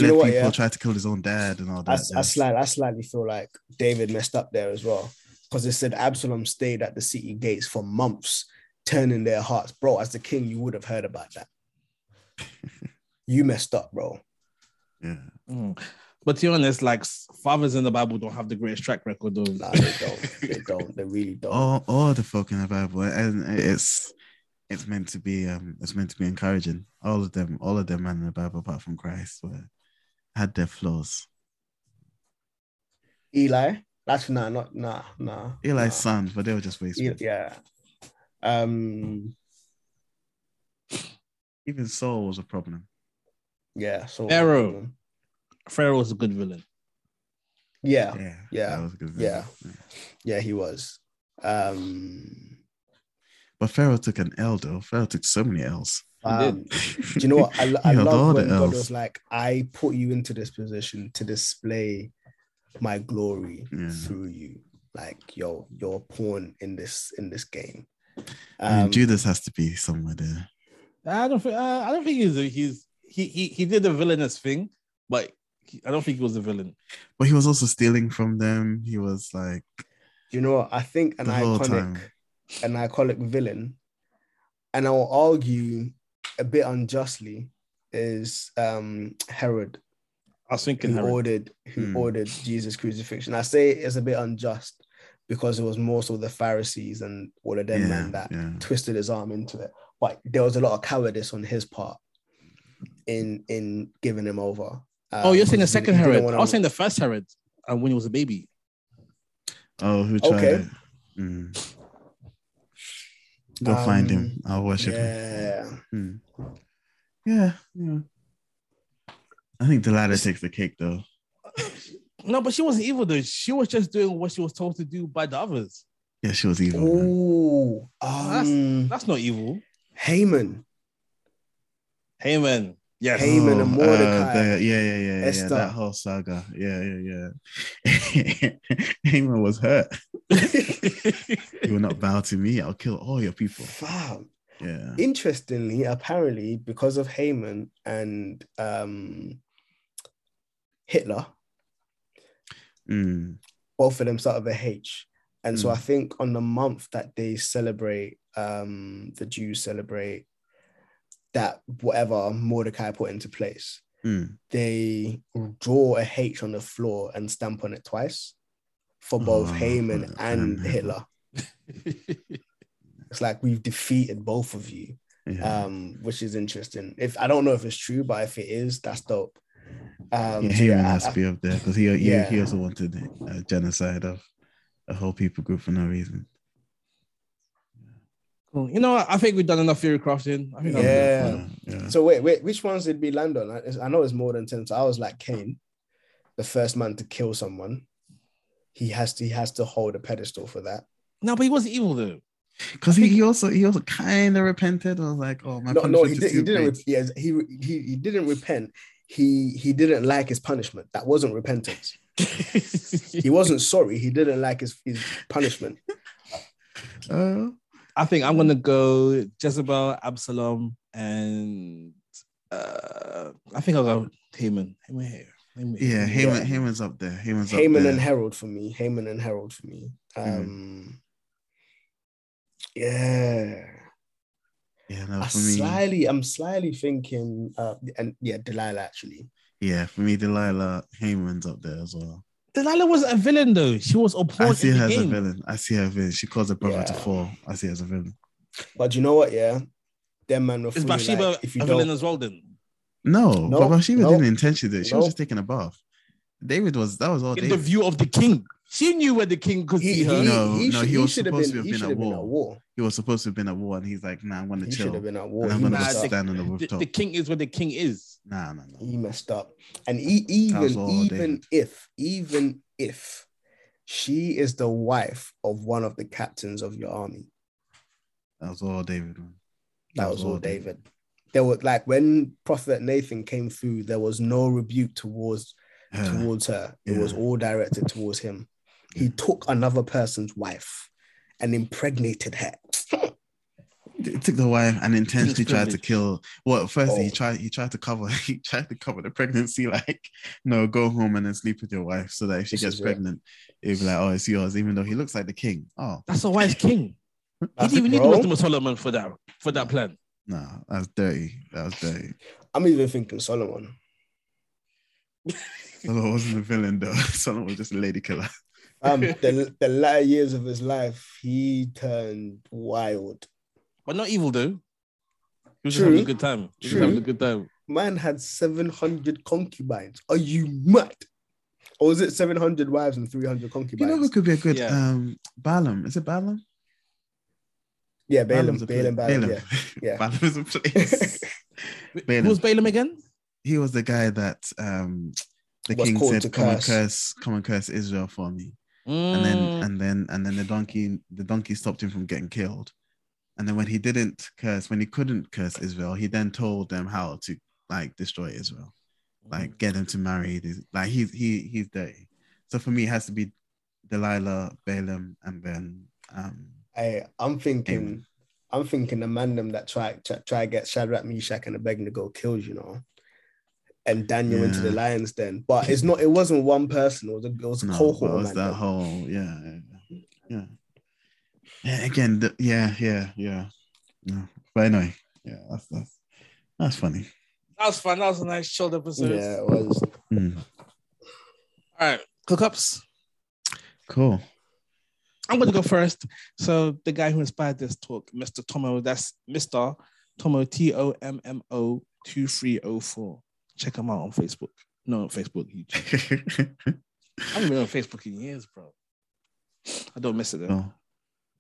try to kill his own dad and all that. I slightly feel like David messed up there as well. Because it said Absalom stayed at the city gates for months, turning their hearts. Bro, as the king, you would have heard about that. You messed up, bro. Yeah. But to be honest, like, fathers in the Bible don't have the greatest track record, though. Nah, they don't. They don't. They really don't. All the folk in the Bible, and it's meant to be encouraging. All of them men in the Bible, apart from Christ, had their flaws. Eli, nah. Eli's sons, but they were just wasteful. Yeah. Even Saul was a problem. Yeah. So Pharaoh was a good villain. Yeah. That was a good villain. Yeah, he was. But Pharaoh took an L, though. Pharaoh took so many L's. Do you know what? I love when God was like, I put you into this position to display my glory through you. Like, you're a pawn in this game. I mean, Judas has to be somewhere there. I don't think he did a villainous thing, but I don't think he was a villain. But he was also stealing from them. He was like, you know what? I think an iconic villain, and I will argue a bit unjustly, is Herod. I was thinking who ordered Jesus' crucifixion. I say it's a bit unjust because it was more so the Pharisees and all of them that twisted his arm into it. But there was a lot of cowardice on his part in giving him over. You're saying the second Herod. I was saying the first Herod, and when he was a baby. Oh, who tried it? Mm. Go find him. I'll worship him. Mm. Yeah. I think Delilah takes the cake, though. No, but she wasn't evil, though. She was just doing what she was told to do by the others. Yeah, she was evil. Ooh, that's not evil. Haman. Yes. Haman and Mordecai. Esther. That whole saga. Yeah. Haman was hurt. You will not bow to me. I'll kill all your people. Wow. Yeah. Interestingly, apparently, because of Haman and Hitler, both of them start with a H. And so I think on the month that they celebrate, the Jews celebrate that whatever Mordecai put into place, they draw a H on the floor and stamp on it twice for both Haman and Hitler. It's like, we've defeated both of you, which is interesting. I don't know if it's true, but if it is, that's dope. Haman has to be up there because he also wanted a genocide of a whole people group for no reason. Cool. You know what? I think we've done enough theory crafting. I think So wait, which ones did we land on? I know it's more than 10. So I was like, Cain, the first man to kill someone, he has to hold a pedestal for that. No, but he wasn't evil though. Because he also kind of repented. I was like, oh my. No, he didn't. Yes, he didn't repent. He didn't like his punishment. That wasn't repentance. He wasn't sorry. He didn't like his punishment. I think I'm gonna go Jezebel, Absalom, and I think I'll go Haman. Haman. Haman's up there. And Herod for me. I'm slyly thinking. Delilah actually. Yeah, for me, Delilah, Haman's up there as well. Delilah was a villain, though. She was opposed. I see her as a villain. She caused her brother to fall. I see her as a villain. But you know what? Yeah, them man were. Is Bathsheba a villain as well? Then no, but Bathsheba didn't intentionally do it. She was just taking a bath. David was. That was all. In David. The view of the king, she knew where the king could see her. He was supposed to have been at war. He was supposed to have been at war, and he's like, "Nah, I'm gonna chill. Should have been at war. And I'm gonna stand on the rooftop. The king is where the king is." No. He messed up, and even if she is the wife of one of the captains of your army, that was all David. That was all David. There was like when Prophet Nathan came through, there was no rebuke towards her. It was all directed towards him. He took another person's wife and impregnated her. Took the wife and intentionally tried to kill. Well, firstly, he tried to cover the pregnancy. Like, no, go home and then sleep with your wife so that if she gets pregnant, it'd be like, oh, it's yours. Even though he looks like the king. Oh, that's a wise king. He didn't even need the wisdom of Solomon for that plan. No, that's dirty. I'm even thinking Solomon. Solomon wasn't a villain though. Solomon was just a lady killer. The latter years of his life, he turned wild. But not evil though. He was just having a good time. He was having a good time. Man had 700 concubines. Are you mad? Or was it 700 wives and 300 concubines? You know who could be a good Balaam? Is it Balaam? Yeah, Balaam. Yeah. Balaam is a place. Who was Balaam again? He was the guy that the king said, "Come and curse Israel for me." Mm. And then the donkey stopped him from getting killed. And then when he couldn't curse Israel, he then told them how to destroy Israel, get them to marry. He's dirty. So for me, it has to be Delilah, Balaam, and then. I'm thinking the mandem that try get Shadrach, Meshach, and Abednego killed, and Daniel into the lion's den. But it's not. It wasn't one person. It was a cohort. It was that whole. Yeah. Yeah. Again. Yeah. No. But anyway. Yeah. That's funny. That was fun. That was a nice short episode. Yeah, it was. Mm. All right. Cook-ups. Cool. I'm going to go first. So the guy who inspired this talk, Mr. Tommo, that's Mr. Tommo, T-O-M-M-O-2304. Check him out on Facebook. No, YouTube. I haven't been on Facebook in years, bro. I don't miss it, though.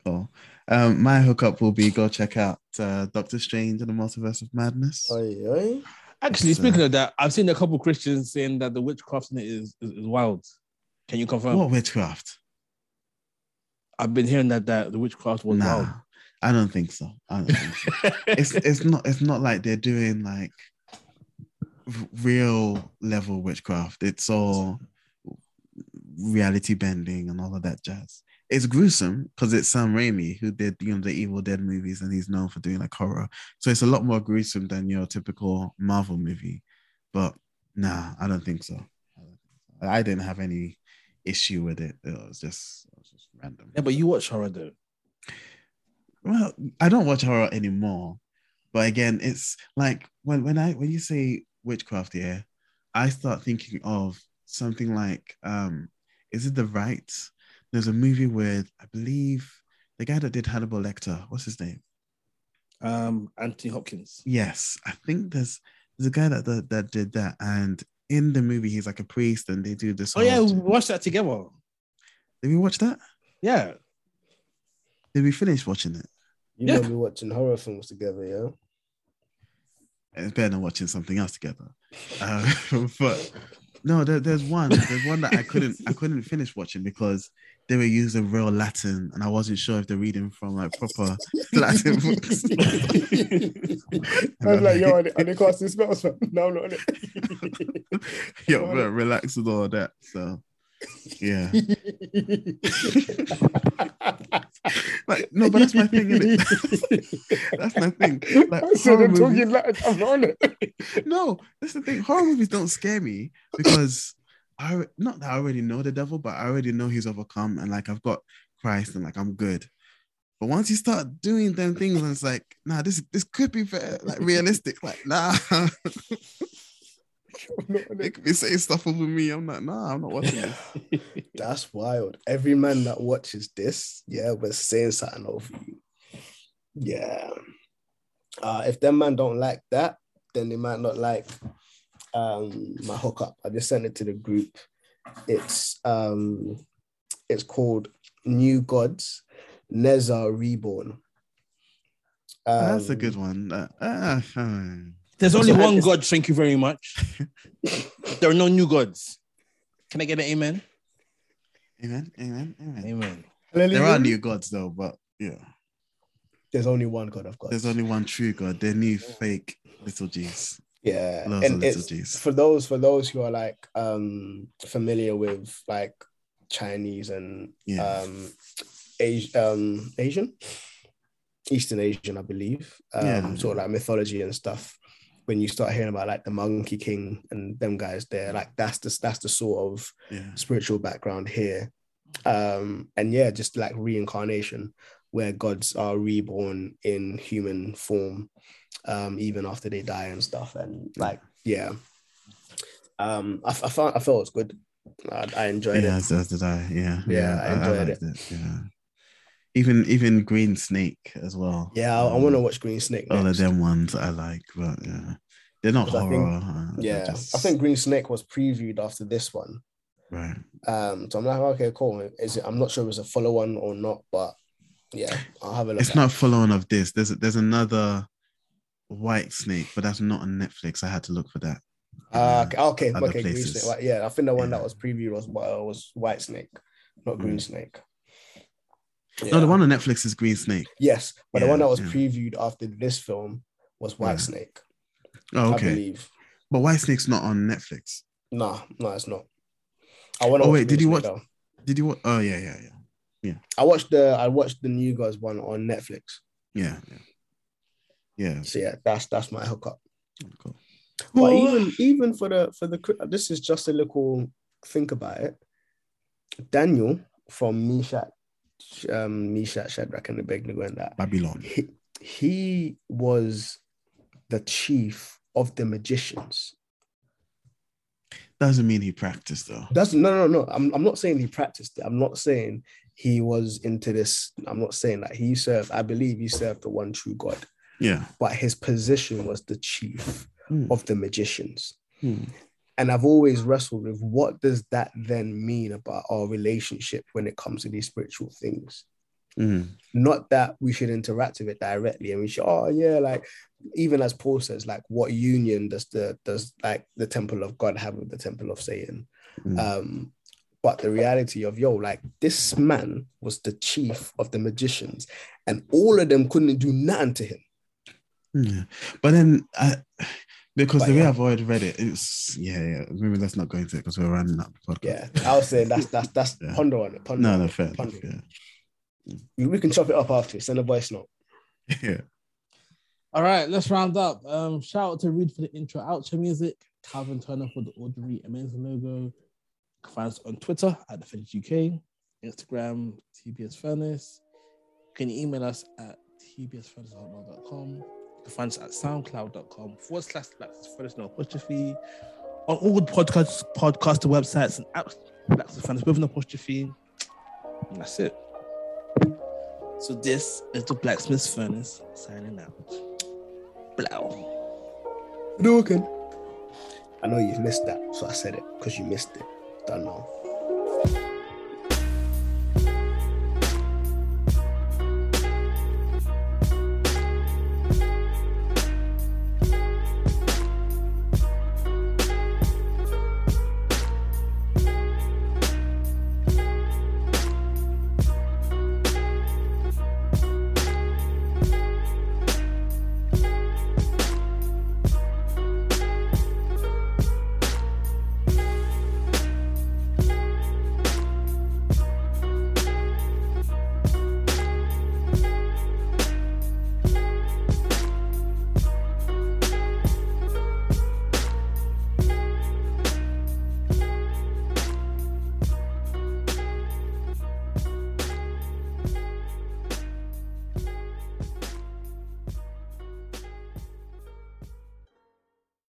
Cool. My hookup will be go check out Doctor Strange and the Multiverse of Madness. Oi. Actually, speaking of that, I've seen a couple of Christians saying that the witchcraft in it is wild. Can you confirm? What witchcraft? I've been hearing that the witchcraft was wild. I don't think so. It's not like they're doing real level witchcraft. It's all reality bending and all of that jazz. It's gruesome because it's Sam Raimi who did the Evil Dead movies, and he's known for doing horror. So it's a lot more gruesome than your typical Marvel movie. But I don't think so. I didn't have any issue with it. It was just random. Yeah, but you watch horror though. Well, I don't watch horror anymore. But again, it's like when you say witchcraft, yeah, I start thinking of something like is it The Rite? There's a movie with, I believe, the guy that did Hannibal Lecter. What's his name? Anthony Hopkins. Yes. I think there's a guy that did that. And in the movie, he's a priest and they do this. Oh, yeah. We watched that together. Did we watch that? Yeah. Did we finish watching it? You know we're watching horror films together, yeah? It's better than watching something else together. But... No, there's one that I couldn't finish watching because they were using real Latin and I wasn't sure if they're reading from proper Latin books. I was yo, are they casting spells? No, I'm not on it. Yo, bro, relax with all that. So, yeah. No, but that's my thing, isn't it? That's my thing. So they're talking Latin, I'm not on it. No, that's the thing. Horror movies don't scare me because not that I already know the devil, but I already know he's overcome and I've got Christ and I'm good. But once you start doing them things and it's this could be fair, realistic, They could be saying stuff over me. I'm I'm not watching this. That's wild. Every man that watches this, was saying something over you. Yeah. If them man don't like that, then they might not like my hookup. I just sent it to the group. It's called New Gods, Nezha Reborn. That's a good one. There's only one God, thank you very much. There are no new gods. Can I get an amen? Amen. Hallelujah. There are new gods though, but yeah. There's only one God of gods. There's only one true God. They're new fake little G's. Yeah. Loves and little G's. For those who are familiar with Chinese and Asian, Eastern Asian, I believe. Sort of mythology and stuff. When you start hearing about the Monkey King and them guys there, that's the sort of spiritual background here. Just reincarnation where gods are reborn in human form even after they die and stuff. And I felt it was good. I enjoyed it. So did I. Yeah, I enjoyed it. Yeah. Even Green Snake as well. Yeah, I want to watch Green Snake next. All of them ones I like, but yeah, they're not horror. I think Green Snake was previewed after this one. Right. So I'm like, okay, cool. I'm not sure if it's a follow-on or not, but yeah, I'll have a look. It's not a follow-on of this. There's another White Snake, but that's not on Netflix. I had to look for that. Okay. Green Snake. Like, yeah, I think the one that was previewed was White Snake, not Green Snake. Yeah. No, the one on Netflix is Green Snake. Yes, but the one that was previewed after this film was White Snake. Oh, okay. I believe. But White Snake's not on Netflix. No, it's not. I want to. Oh wait, did you watch? Oh yeah. I watched the New Gods one on Netflix. Yeah. So yeah, that's my hookup. Cool. But even for the this is just a little think about it. Daniel from Meshach, Shadrach, and Abednego and that Babylon. He was the chief of the magicians. Doesn't mean he practiced though. No. I'm not saying he practiced it. I'm not saying he was into this. I'm not saying that he served. I believe he served the one true God. Yeah. But his position was the chief of the magicians. And I've always wrestled with what does that then mean about our relationship when it comes to these spiritual things? Not that we should interact with it directly, and we should, even as Paul says, like, what union does the temple of God have with the temple of Satan? But the reality of, this man was the chief of the magicians, and all of them couldn't do nothing to him. But then way I've already read it, it's maybe let's not go into it because we're running up the podcast. I was saying that's ponder on it. Fair. We can chop it up after. Send a voice note. Yeah. All right, let's round up. Shout out to Reed for the intro outro music. Calvin Turner for the Audrey Amazing logo. Find us on Twitter at the Fetish UK, Instagram TBS Furnace. You can email us at tbsfurnace@mail.com. You can find us at soundcloud.com/blackfurnace on all podcaster websites and apps, blackfurnace with an apostrophe. And that's it. So this is the Blacksmith's Furnace signing out. Blow. I know you've missed that, so I said it because you missed it. Don't know.